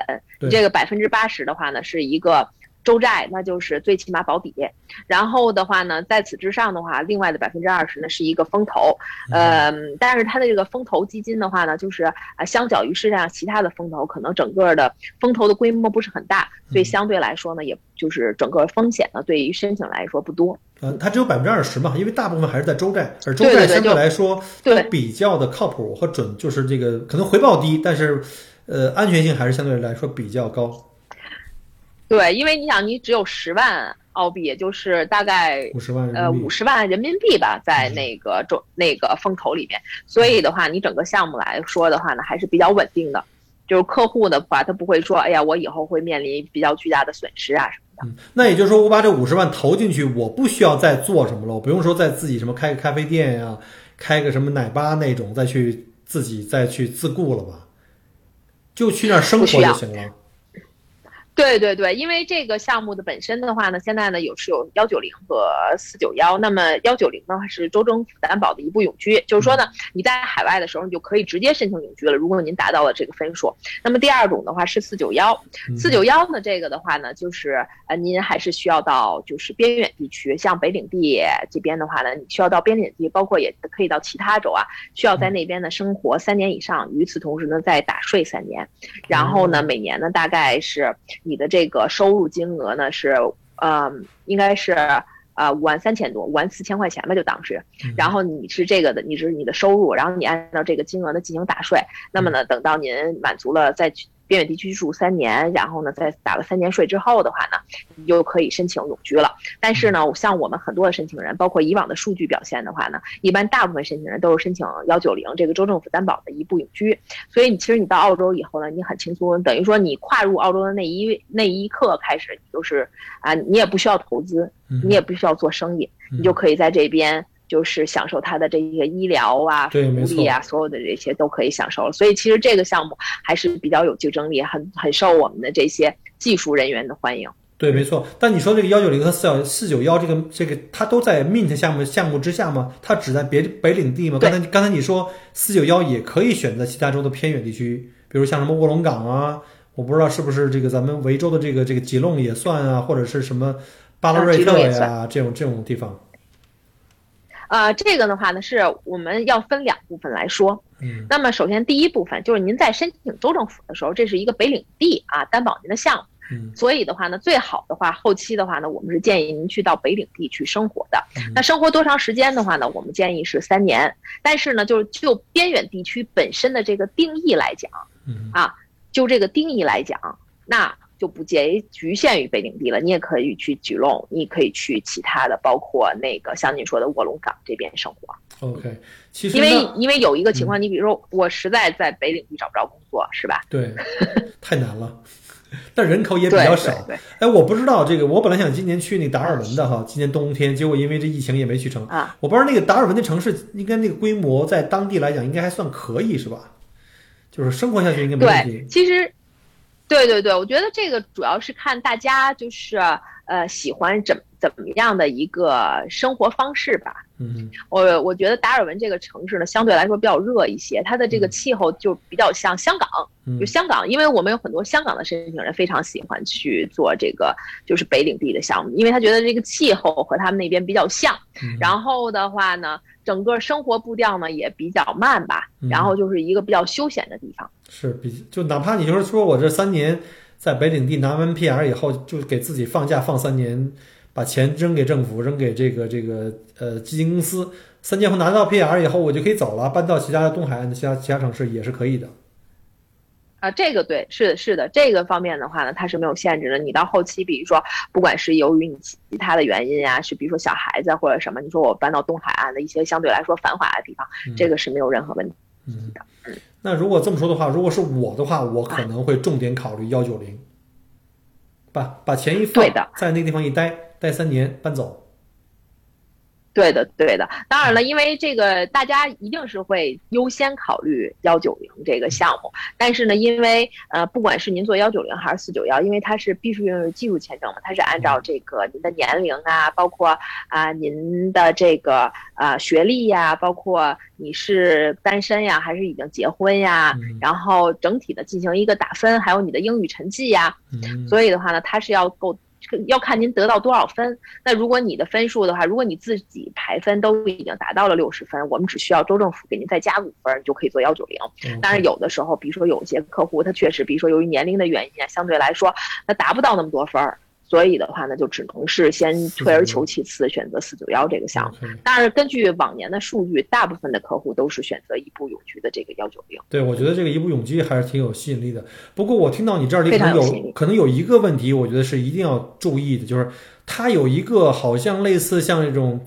这个80%的话呢，是一个州债，那就是最起码保底，然后的话呢，在此之上的话，另外的20%呢是一个风投，但是它的这个风投基金的话呢，就是相较于市场上其他的风投，可能整个的风投的规模不是很大，所以相对来说呢，也就是整个风险呢，对于申请来说不多。它只有20%嘛，因为大部分还是在州债，而州债相对来说都比较的靠谱和准，就是这个可能回报低，但是安全性还是相对来说比较高。对，因为你想，你只有10万澳币，也就是大概50万人民币吧，在那个风投里面，所以的话，你整个项目来说的话呢，还是比较稳定的。就是客户的话，他不会说，哎呀，我以后会面临比较巨大的损失啊什么的。那也就是说，我把这50万投进去，我不需要再做什么了，我不用说再自己什么开个咖啡店呀、啊，开个什么奶吧那种，再去自己再去自雇了吧，就去那儿生活就行了。对对对，因为这个项目的本身的话呢，现在呢有190和491，那么190呢是州政府担保的一部永居，就是说呢你在海外的时候你就可以直接申请永居了，如果您达到了这个分数。那么第二种的话是491呢，这个的话呢就是您还是需要到就是边远地区，像北领地这边的话呢，你需要到边远地，包括也可以到其他州啊，需要在那边的生活3年以上，与此同时呢再打税3年，然后呢每年呢大概是你的这个收入金额呢是，应该是53000多，54000块钱吧，就当时。然后你是这个的，你的收入，然后你按照这个金额呢进行打税。那么呢，等到您满足了在边远地区住3年，然后呢再打了3年税之后的话呢，你就可以申请永居了。但是呢，像我们很多的申请人，包括以往的数据表现的话呢，一般大部分申请人都是申请190这个州政府担保的一部永居。所以你其实你到澳洲以后呢，你很轻松，等于说你跨入澳洲的那一刻开始，你就是啊，你也不需要投资。你也不需要做生意，你就可以在这边就是享受它的这些医疗啊、福利啊，所有的这些都可以享受了。所以其实这个项目还是比较有竞争力，很受我们的这些技术人员的欢迎。对，没错。但你说这个190和491这个它都在 MINT 项目之下吗？它只在北领地吗？刚才你说491也可以选择其他州的偏远地区，比如像什么卧龙岗啊，我不知道是不是这个咱们维州的这个吉隆也算啊，或者是什么巴勒瑞特呀，这种地方。这个的话呢，是我们要分两部分来说。那么首先第一部分就是您在申请州政府的时候，这是一个北领地啊担保您的项目。所以的话呢，最好的话，后期的话呢，我们是建议您去到北领地去生活的。那生活多长时间的话呢，我们建议是3年。但是呢，就是就边远地区本身的这个定义来讲，那就不局限于北领地了，你也可以去吉隆，你可以去其他的，包括那个像您说的卧龙岗这边生活。OK， 其实因为有一个情况，你比如说我实在在北领地找不着工作，是吧？对，太难了。但人口也比较少。哎，我不知道这个，我本来想今年去那达尔文的哈，今年冬天，结果因为这疫情也没去成啊。我不知道那个达尔文的城市应该那个规模在当地来讲应该还算可以是吧？就是生活下去应该没问题。对，其实。对对对，我觉得这个主要是看大家就是喜欢怎么样的一个生活方式吧。我觉得达尔文这个城市呢，相对来说比较热一些，它的这个气候就比较像香港。就香港，因为我们有很多香港的申请人非常喜欢去做这个就是北领地的项目，因为他觉得这个气候和他们那边比较像。然后的话呢，整个生活步调呢也比较慢吧，然后就是一个比较休闲的地方。是，就哪怕你就是说我这3年在北领地拿完 PR 以后，就给自己放假放3年。把钱扔给政府，扔给这个基金公司，3年后拿到 PR 以后，我就可以走了，搬到其他的东海岸的其他城市也是可以的。啊，这个对，是的，这个方面的话呢，它是没有限制的。你到后期，比如说，不管是由于你其他的原因啊，是比如说小孩子或者什么，你说我搬到东海岸的一些相对来说繁华的地方，这个是没有任何问题。嗯，那如果这么说的话，如果是我的话，我可能会重点考虑190，把钱一放，对的，在那个地方一待3年，搬走。对的，对的。当然了，因为这个大家一定是会优先考虑190这个项目，但是呢，因为不管是您做190还是491，因为它是必须拥有技术签证嘛，它是按照这个您的年龄啊，包括啊您的这个学历呀，包括你是单身呀还是已经结婚呀，然后整体的进行一个打分，还有你的英语成绩呀，所以的话呢，它是要看您得到多少分。那如果你的分数的话，如果你自己排分都已经达到了60分，我们只需要州政府给您再加5分，你就可以做190。当然有的时候，比如说有些客户他确实，比如说由于年龄的原因啊，相对来说他达不到那么多分，所以的话呢，就只能是先退而求其次，选择491这个项目。当然，根据往年的数据，大部分的客户都是选择一步永居的这个190。对，我觉得这个一步永居还是挺有吸引力的。不过我听到你这里可能有一个问题，我觉得是一定要注意的，就是它有一个好像类似像这种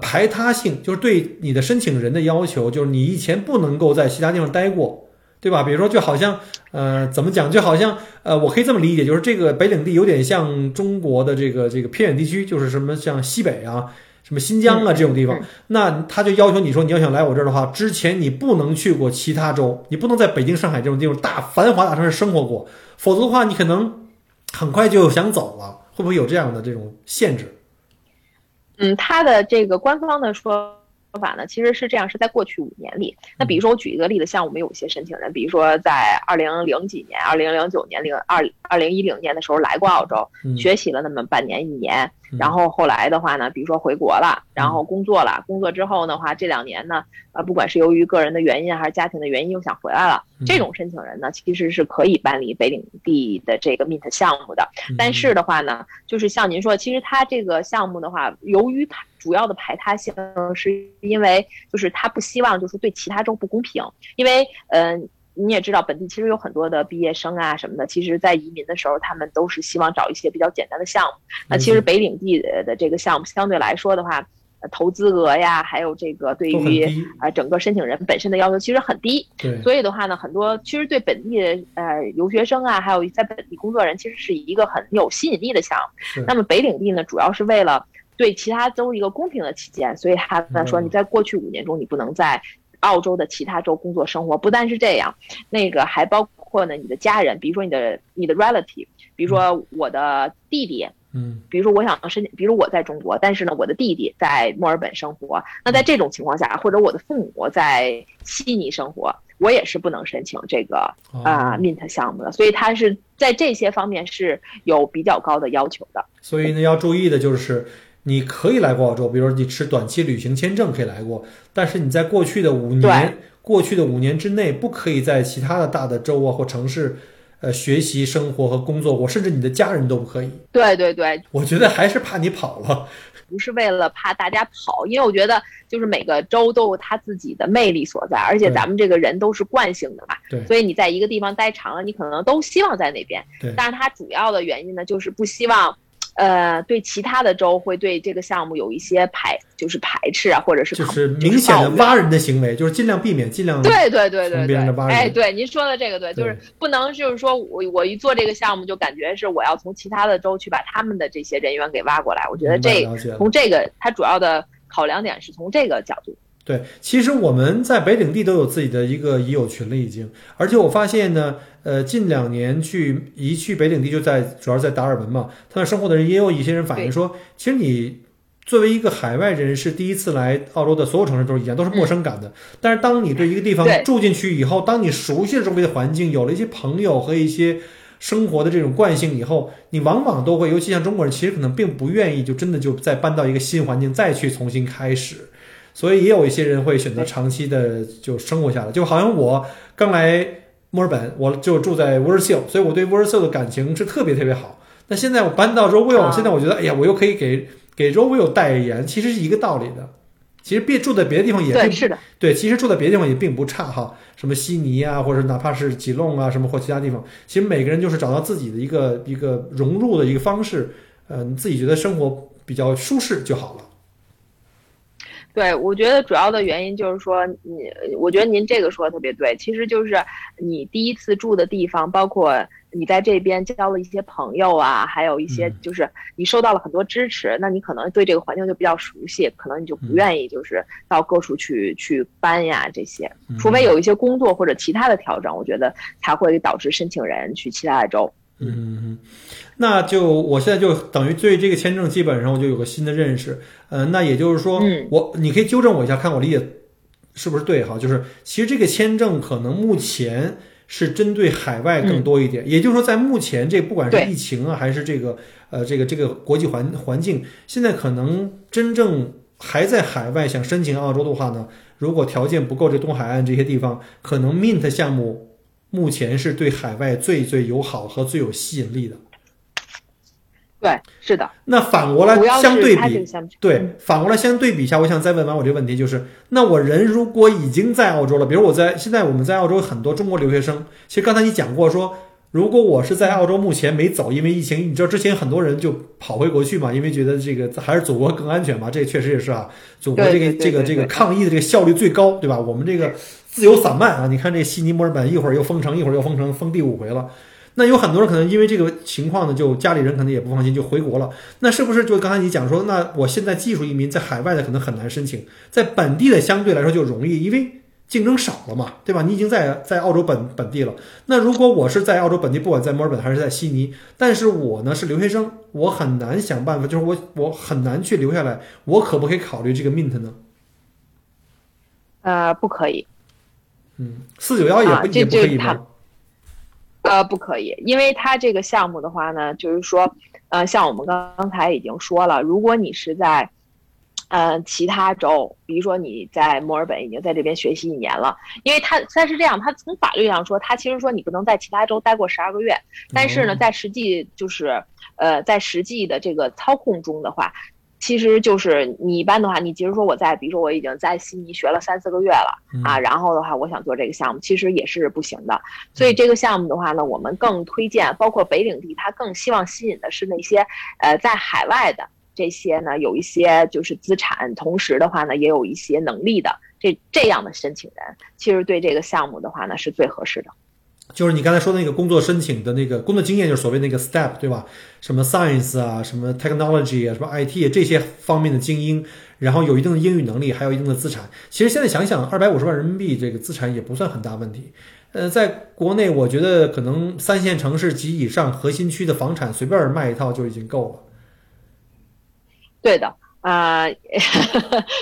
排他性，就是对你的申请人的要求，就是你以前不能够在其他地方待过。对吧？比如说，就好像，怎么讲？就好像，我可以这么理解，就是这个北领地有点像中国的这个偏远地区，就是什么像西北啊、什么新疆啊这种地方。那他就要求你说，你要想来我这儿的话，之前你不能去过其他州，你不能在北京、上海这种地方大繁华大城市生活过，否则的话，你可能很快就想走了。会不会有这样的这种限制？嗯，他的这个官方的说法呢，其实是这样，是在过去5年里。那比如说，我举一个例子，像我们有些申请人，比如说在2000几年、2009年、2010年的时候来过澳洲，学习了那么半年1年，然后后来的话呢，比如说回国了，然后工作了，工作之后的话，这2年呢，不管是由于个人的原因还是家庭的原因，又想回来了，这种申请人呢，其实是可以办理北领地的这个 MINT 项目的。但是的话呢，就是像您说，其实它这个项目的话，由于它主要的排他性是因为就是他不希望就是对其他州不公平，因为你也知道本地其实有很多的毕业生啊什么的，其实在移民的时候他们都是希望找一些比较简单的项目。那其实北领地的这个项目相对来说的话，投资额呀，还有这个对于整个申请人本身的要求其实很低，所以的话呢，很多其实对本地的留学生啊，还有在本地工作人其实是一个很有吸引力的项目。那么北领地呢，主要是为了对其他州一个公平的起见，所以他说你在过去5年中，你不能在澳洲的其他州工作生活。不但是这样，那个还包括呢你的家人，比如说你的 relative， 比如说我的弟弟，比如说我想申请，比如我在中国，但是呢我的弟弟在墨尔本生活，那在这种情况下，或者我的父母在悉尼生活，我也是不能申请这个MINT 项目的，所以它是在这些方面是有比较高的要求的。所以呢，要注意的就是。你可以来过澳洲，比如说你持短期旅行签证可以来过，但是你在过去的五年之内不可以在其他的大的州啊或城市，学习、生活和工作过，甚至你的家人都不可以。对对对，我觉得还是怕你跑了。不是为了怕大家跑，因为我觉得就是每个州都有它自己的魅力所在，而且咱们这个人都是惯性的嘛，所以你在一个地方待长了，你可能都希望在那边。但是它主要的原因呢，就是不希望。对其他的州会对这个项目有一些排斥啊，或者是就是明显的挖人的行为，就是尽量避免，尽量对别人的挖人。哎，对，您说的这个对，就是不能就是说我一做这个项目就感觉是我要从其他的州去把他们的这些人员给挖过来，我觉得这个从这个它主要的考量点是从这个角度。对，其实我们在北领地都有自己的一个已有群了已经，而且我发现呢，近2年去北领地，主要是在达尔文嘛，他们生活的人也有一些人反映说，其实你作为一个海外人士第一次来澳洲的所有城市都是一样，都是陌生感的。但是当你对一个地方住进去以后，当你熟悉了周围的环境，有了一些朋友和一些生活的这种惯性以后，你往往都会，尤其像中国人，其实可能并不愿意就真的就再搬到一个新环境再去重新开始。所以也有一些人会选择长期的就生活下来，就好像我刚来墨尔本，我就住在沃尔秀，所以我对沃尔秀的感情是特别特别好。那现在我搬到 Rockville， 现在我觉得，哎呀，我又可以给 Rockville 代言，其实是一个道理的。其实住在别的地方也并是的，对，其实住在别的地方也并不差哈，什么悉尼啊，或者哪怕是吉隆啊，什么或其他地方，其实每个人就是找到自己的一个融入的一个方式，你自己觉得生活比较舒适就好了。对，我觉得主要的原因就是说我觉得您这个说的特别对，其实就是你第一次住的地方，包括你在这边交了一些朋友啊，还有一些就是你受到了很多支持，那你可能对这个环境就比较熟悉，可能你就不愿意就是到各处去搬呀这些，除非有一些工作或者其他的调整，我觉得才会导致申请人去其他的州。嗯，那就我现在就等于对这个签证基本上我就有个新的认识。那也就是说你可以纠正我一下，看我理解是不是对哈？就是其实这个签证可能目前是针对海外更多一点，也就是说在目前这不管是疫情啊，还是这个这个国际环境，现在可能真正还在海外想申请澳洲的话呢，如果条件不够，这东海岸这些地方可能 MINT 项目。目前是对海外最友好和最有吸引力的，对，是的。那反过来相对比，对，反过来相对比一下，我想再问完我这个问题，就是，那我人如果已经在澳洲了，比如现在我们在澳洲很多中国留学生，其实刚才你讲过说，如果我是在澳洲目前没走，因为疫情，你知道之前很多人就跑回国去嘛，因为觉得这个还是祖国更安全嘛，这确实也是啊，祖国这个抗疫的这个效率最高，对吧？我们这个。自由散漫啊！你看这悉尼、墨尔本一会儿又封城，一会儿又封城，封第五回了。那有很多人可能因为这个情况呢，就家里人可能也不放心，就回国了。那是不是就刚才你讲说，那我现在技术移民在海外的可能很难申请，在本地的相对来说就容易，因为竞争少了嘛，对吧？你已经在澳洲本地了。那如果我是在澳洲本地，不管在墨尔本还是在悉尼，但是我呢是留学生，我很难想办法，就是我很难去留下来。我可不可以考虑这个 MINT 呢？不可以。491也不可以吗？不可以，因为他这个项目的话呢，就是说，像我们刚才已经说了，如果你是在，其他州，比如说你在墨尔本已经在这边学习1年了，因为他是这样，他从法律上说，他其实说你不能在其他州待过12个月，但是呢，在实际就是，在实际的这个操控中的话，其实就是你一般的话，你其实说比如说我已经在悉尼学了3-4个月了啊，然后的话我想做这个项目，其实也是不行的。所以这个项目的话呢，我们更推荐，包括北领地，它更希望吸引的是那些在海外的这些呢，有一些就是资产，同时的话呢也有一些能力的这样的申请人，其实对这个项目的话呢是最合适的。就是你刚才说的那个工作申请的那个工作经验，就是所谓那个 STEP 对吧？什么 Science 啊，什么 Technology 啊，什么 IT 这些方面的精英，然后有一定的英语能力，还有一定的资产。其实现在想想，250万人民币这个资产也不算很大问题。在国内，我觉得可能3线城市及以上核心区的房产随便卖一套就已经够了。对的，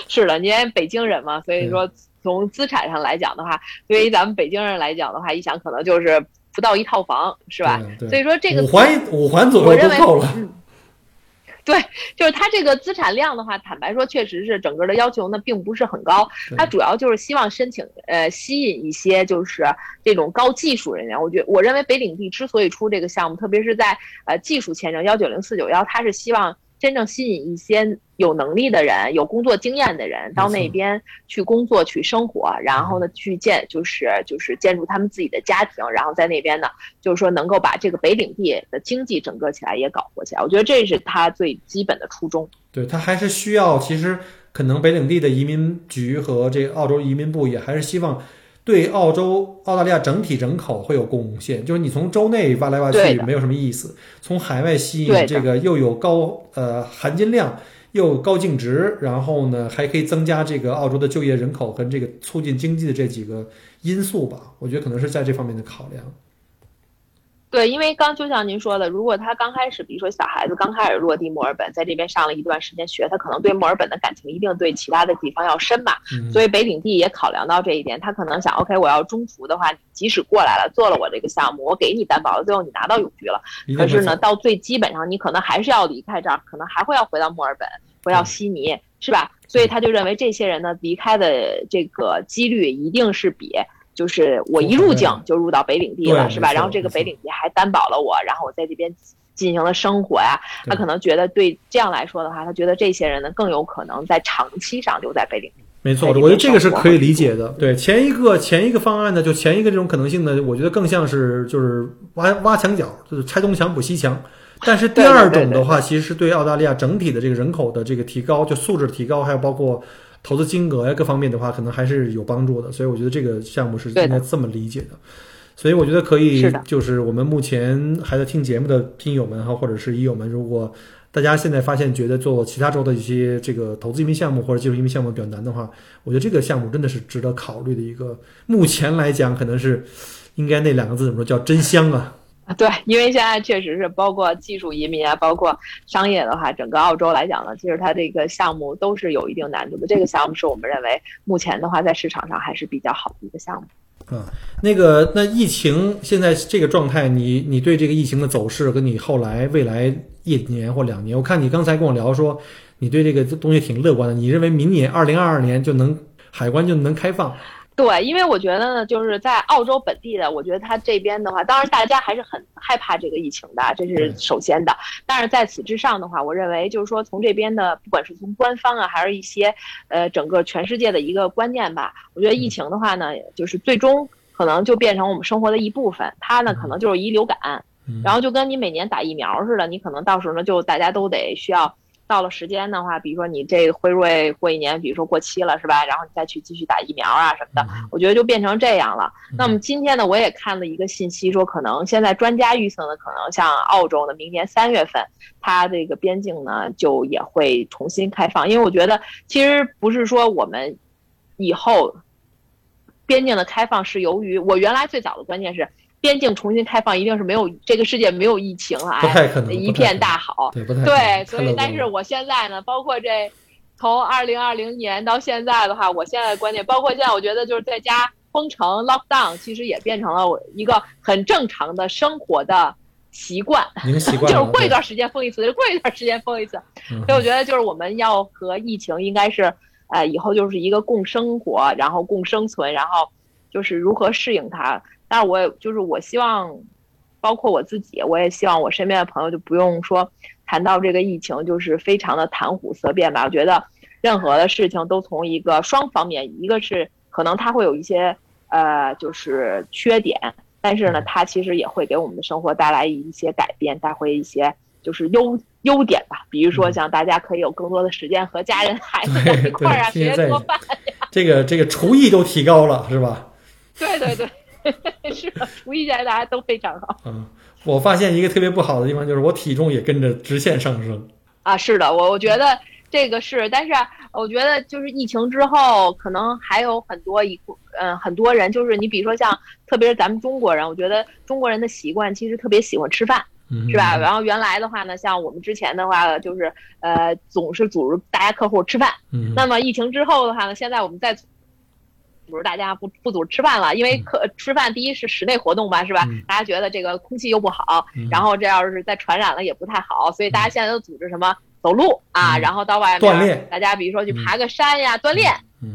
是的，您北京人嘛，所以说。从资产上来讲的话，对于咱们北京人来讲的话，一想可能就是不到1套房，是吧？所以说这个五环左右就够了。对，就是它这个资产量的话，坦白说，确实是整个的要求呢并不是很高。它主要就是希望申请吸引一些就是这种高技术人员。我认为北领地之所以出这个项目，特别是在技术签证190491，它是希望。真正吸引一些有能力的人、有工作经验的人到那边去工作、去生活，然后呢，去建筑他们自己的家庭，然后在那边呢，就是说能够把这个北领地的经济整个起来也搞活起来。我觉得这是他最基本的初衷。对，他还是需要，其实可能北领地的移民局和这个澳洲移民部也还是希望。对澳大利亚整体人口会有贡献，就是你从州内挖来挖去没有什么意思，从海外吸引这个又有高含金量又高净值，然后呢还可以增加这个澳洲的就业人口跟这个促进经济的这几个因素吧，我觉得可能是在这方面的考量。对，因为就像您说的，如果他刚开始，比如说小孩子刚开始落地墨尔本，在这边上了一段时间学，他可能对墨尔本的感情一定对其他的地方要深嘛，所以北领地也考量到这一点，他可能想 OK， 我要中途的话，即使过来了做了我这个项目，我给你担保了，最后你拿到永居了，可是呢，到最基本上你可能还是要离开这儿，可能还会要回到墨尔本，回到悉尼，是吧？所以他就认为这些人呢，离开的这个几率一定是比。就是我一入境就入到北领地了，是吧？然后这个北领地还担保了我，然后我在这边进行了生活呀。他可能觉得对这样来说的话，他觉得这些人呢更有可能在长期上留在北领地。没错，我觉得这个是可以理解的。对，前一个方案呢，就前一个这种可能性呢，我觉得更像是就是挖墙角，就是拆东墙补西墙。但是第二种的话，其实对澳大利亚整体的这个人口的这个提高，就素质提高，还有包括。投资金额呀各方面的话，可能还是有帮助的。所以我觉得这个项目是应该这么理解的。所以我觉得可以，就是我们目前还在听节目的听友们哈，或者是医友们，如果大家现在发现觉得做其他州的一些这个投资移民项目或者技术移民项目比较难的话，我觉得这个项目真的是值得考虑的一个。目前来讲，可能是应该那两个字怎么说叫真香啊。对，因为现在确实是包括技术移民啊，包括商业的话，整个澳洲来讲呢，其实它这个项目都是有一定难度的。这个项目是我们认为目前的话在市场上还是比较好的一个项目。啊，那疫情现在这个状态，你对这个疫情的走势跟你后来未来一年或两年，我看你刚才跟我聊说你对这个东西挺乐观的，你认为明年2022年就能海关就能开放。对，因为我觉得呢，就是在澳洲本地的，我觉得他这边的话，当然大家还是很害怕这个疫情的，这是首先的。但是在此之上的话，我认为就是说，从这边的，不管是从官方啊，还是一些整个全世界的一个观念吧，我觉得疫情的话呢，就是最终可能就变成我们生活的一部分。它呢，可能就是一流感，然后就跟你每年打疫苗似的，你可能到时候呢，就大家都得需要。到了时间的话，比如说你这个辉瑞过一年，比如说过期了是吧，然后你再去继续打疫苗啊什么的，我觉得就变成这样了。那么今天呢，我也看了一个信息说，可能现在专家预测呢，可能像澳洲的明年3月份它这个边境呢就也会重新开放。因为我觉得其实不是说我们以后边境的开放是由于我原来最早的观念是边境重新开放一定是没有，这个世界没有疫情了，一片大好。对，所以但是我现在呢，包括这从2020年到现在的话，我现在的观点，包括现在我觉得就是在家封城 lockdown， 其实也变成了我一个很正常的生活的习惯，就是过一段时间封一次，过一段时间封一次。所以我觉得就是我们要和疫情应该是以后就是一个共生活，然后共生存，然后就是如何适应它。但我就是我希望，包括我自己，我也希望我身边的朋友就不用说谈到这个疫情就是非常的谈虎色变吧。我觉得任何的事情都从一个双方面，一个是可能它会有一些就是缺点，但是呢它其实也会给我们的生活带来一些改变，带回一些就是优点吧。比如说像大家可以有更多的时间和家人孩子一块儿啊，学做饭呀，这个厨艺都提高了是吧？对对对。是的，厨艺大家都非常好。嗯，我发现一个特别不好的地方就是我体重也跟着直线上升。啊，是的，我觉得这个是，但是我觉得就是疫情之后，可能还有很多很多人就是你比如说像，特别是咱们中国人，我觉得中国人的习惯其实特别喜欢吃饭。是吧？然后原来的话呢，像我们之前的话就是总是组织大家客户吃饭。那么疫情之后的话呢，现在我们在。比如大家不组织吃饭了，因为吃饭第一是室内活动吧，是吧？大家觉得这个空气又不好，然后这要是再传染了也不太好，所以大家现在都组织什么走路啊，然后到外面锻炼，大家比如说去爬个山呀，锻炼。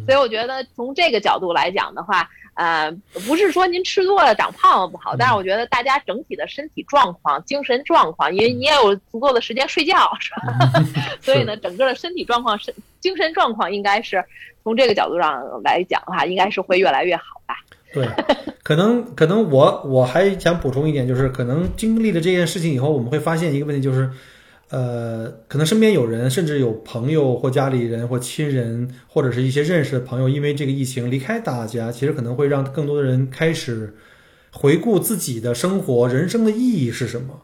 所以我觉得从这个角度来讲的话，不是说您吃多了长胖了不好，但是我觉得大家整体的身体状况、精神状况，因为你也有足够的时间睡觉，是吧？所以呢，整个的身体状况、精神状况应该是从这个角度上来讲的话，应该是会越来越好吧。对，可能我还想补充一点，就是可能经历了这件事情以后，我们会发现一个问题，就是。可能身边有人，甚至有朋友或家里人或亲人，或者是一些认识的朋友，因为这个疫情离开大家，其实可能会让更多的人开始回顾自己的生活，人生的意义是什么，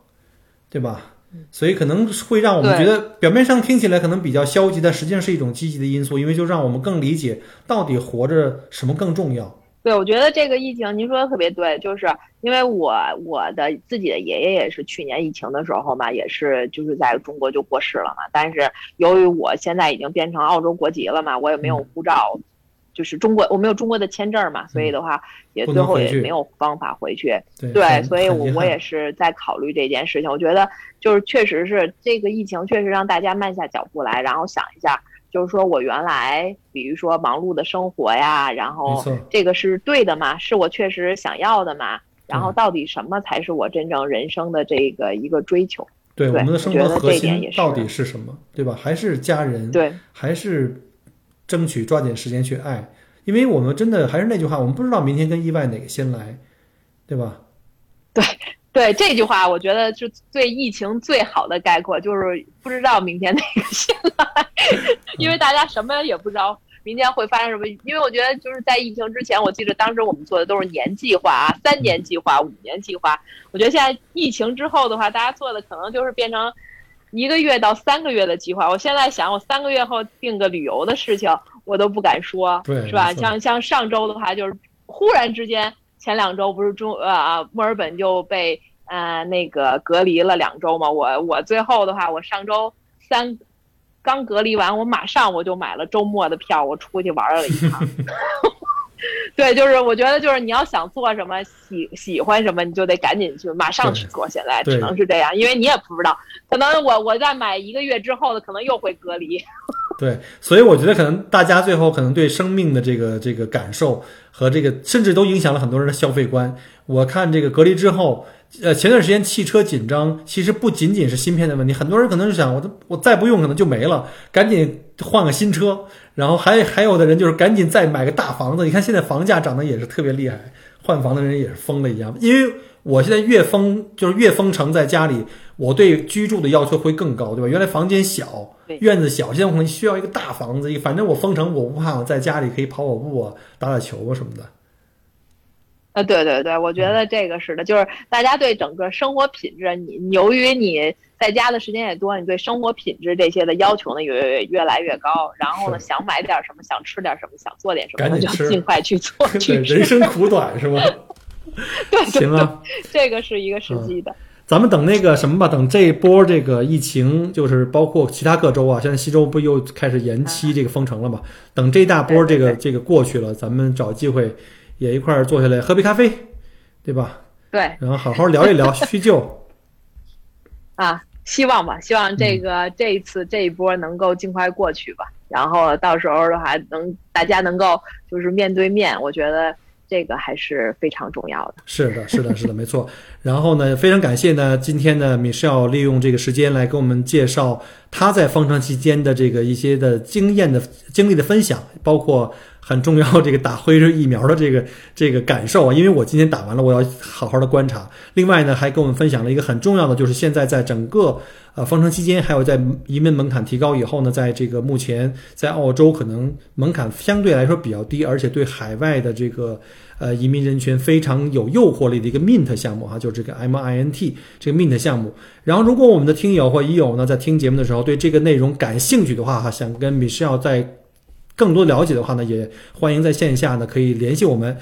对吧？所以可能会让我们觉得表面上听起来可能比较消极，但实际上是一种积极的因素，因为就让我们更理解到底活着什么更重要。对，我觉得这个疫情您说的特别对，就是因为我的自己的爷爷也是去年疫情的时候嘛，也是就是在中国就过世了嘛。但是由于我现在已经变成澳洲国籍了嘛，我也没有护照，就是中国我没有中国的签证嘛，所以的话也最后也没有方法回去。对，所以我也是在考虑这件事情。我觉得就是确实是这个疫情确实让大家慢下脚步来，然后想一下。就是说我原来比如说忙碌的生活呀，然后这个是对的吗？是我确实想要的吗？然后到底什么才是我真正人生的这个一个追求？ 对，我们的生活核心到底是什么，对吧？还是家人，对，还是争取抓紧时间去爱，因为我们真的还是那句话，我们不知道明天跟意外哪个先来，对吧？对，这句话我觉得是对疫情最好的概括，就是不知道明天哪个先来，因为大家什么也不知道，明年会发生什么。因为我觉得就是在疫情之前，我记得当时我们做的都是年计划啊，3年计划、5年计划。我觉得现在疫情之后的话，大家做的可能就是变成1个月到3个月的计划。我现在想，我3个月后定个旅游的事情，我都不敢说，是吧？像上周的话，就是忽然之间，前2周不是墨尔本就被那个隔离了2周嘛，我最后的话，我上周3刚隔离完，我马上我就买了周末的票，我出去玩了一趟。对，就是我觉得就是你要想做什么，喜欢什么，你就得赶紧去，马上去做。现在只能是这样，因为你也不知道，可能我再买1个月之后的，可能又会隔离。对，所以我觉得可能大家最后可能对生命的这个感受和这个，甚至都影响了很多人的消费观。我看这个隔离之后，前段时间汽车紧张，其实不仅仅是芯片的问题，很多人可能就想，我再不用可能就没了，赶紧换个新车。然后还有的人就是赶紧再买个大房子。你看现在房价涨得也是特别厉害，换房的人也是疯了一样。因为我现在越封城在家里，我对居住的要求会更高，对吧？原来房间小，院子小，现在我可能需要一个大房子。反正我封城，我不怕，我在家里可以跑跑步啊，打打球啊什么的。对对对，我觉得这个是的，就是大家对整个生活品质，你由于你在家的时间也多，你对生活品质这些的要求呢越来越高。然后呢，想买点什么，想吃点什么，想做点什么，就尽快去做。对，人生苦短是吧？对，行啊，这个是一个时机的。咱们等那个什么吧，等这一波这个疫情，就是包括其他各州啊，现在西州不又开始延期这个封城了嘛？等这一大波这个过去了，咱们找机会也一块儿坐下来喝杯咖啡，对吧？对，然后好好聊一聊叙旧。啊，希望吧，希望这一次这一波能够尽快过去吧。然后到时候的话，大家能够就是面对面，我觉得这个还是非常重要的。是的，没错。然后呢，非常感谢呢，今天呢 Michelle 利用这个时间来跟我们介绍她在封城期间的这个一些的经验的经历的分享，包括很重要这个打辉瑞疫苗的这个感受啊，因为我今天打完了，我要好好的观察。另外呢，还跟我们分享了一个很重要的，就是现在在整个封城期间，还有在移民门槛提高以后呢，在这个目前在澳洲可能门槛相对来说比较低，而且对海外的这个移民人群非常有诱惑力的一个 MINT 项目啊，就是这个 MINT 这个 MINT 项目。然后如果我们的听友或已友呢，在听节目的时候对这个内容感兴趣的话哈，想跟 Michelle 在更多了解的话呢，也欢迎在线下呢可以联系我们，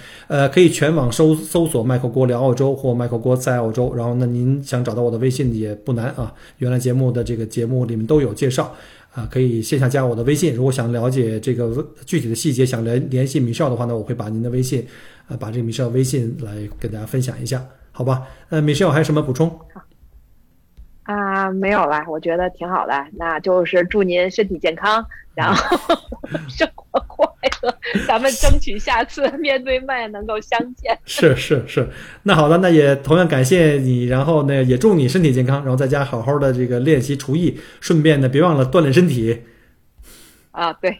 可以全网搜索 Michael Go 聊澳洲或 Michael Go 在澳洲，然后呢您想找到我的微信也不难啊，原来节目的这个节目里面都有介绍啊，可以线下加我的微信。如果想了解这个具体的细节，想联系Michelle的话呢，我会把您的微信把这个Michelle微信来跟大家分享一下，好吧？Michelle还有什么补充？没有了，我觉得挺好的，那就是祝您身体健康，然后生活快乐，咱们争取下次面对面能够相见。是，那好的，那也同样感谢你，然后呢也祝你身体健康，然后在家好好的这个练习厨艺，顺便呢别忘了锻炼身体。对，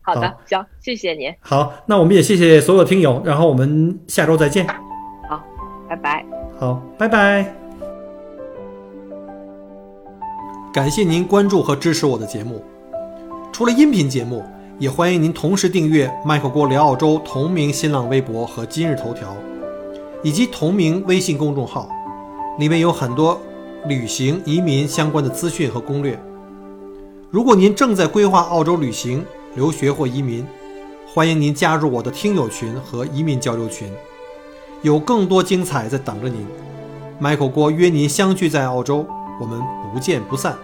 好的，行，谢谢您。好，那我们也谢谢所有听友，然后我们下周再见。好，拜拜。好，拜拜。感谢您关注和支持我的节目。除了音频节目，也欢迎您同时订阅麦克郭聊澳洲同名新浪微博和今日头条，以及同名微信公众号，里面有很多旅行移民相关的资讯和攻略。如果您正在规划澳洲旅行、留学或移民，欢迎您加入我的听友群和移民交流群，有更多精彩在等着您。麦克郭约您相聚在澳洲，我们不见不散。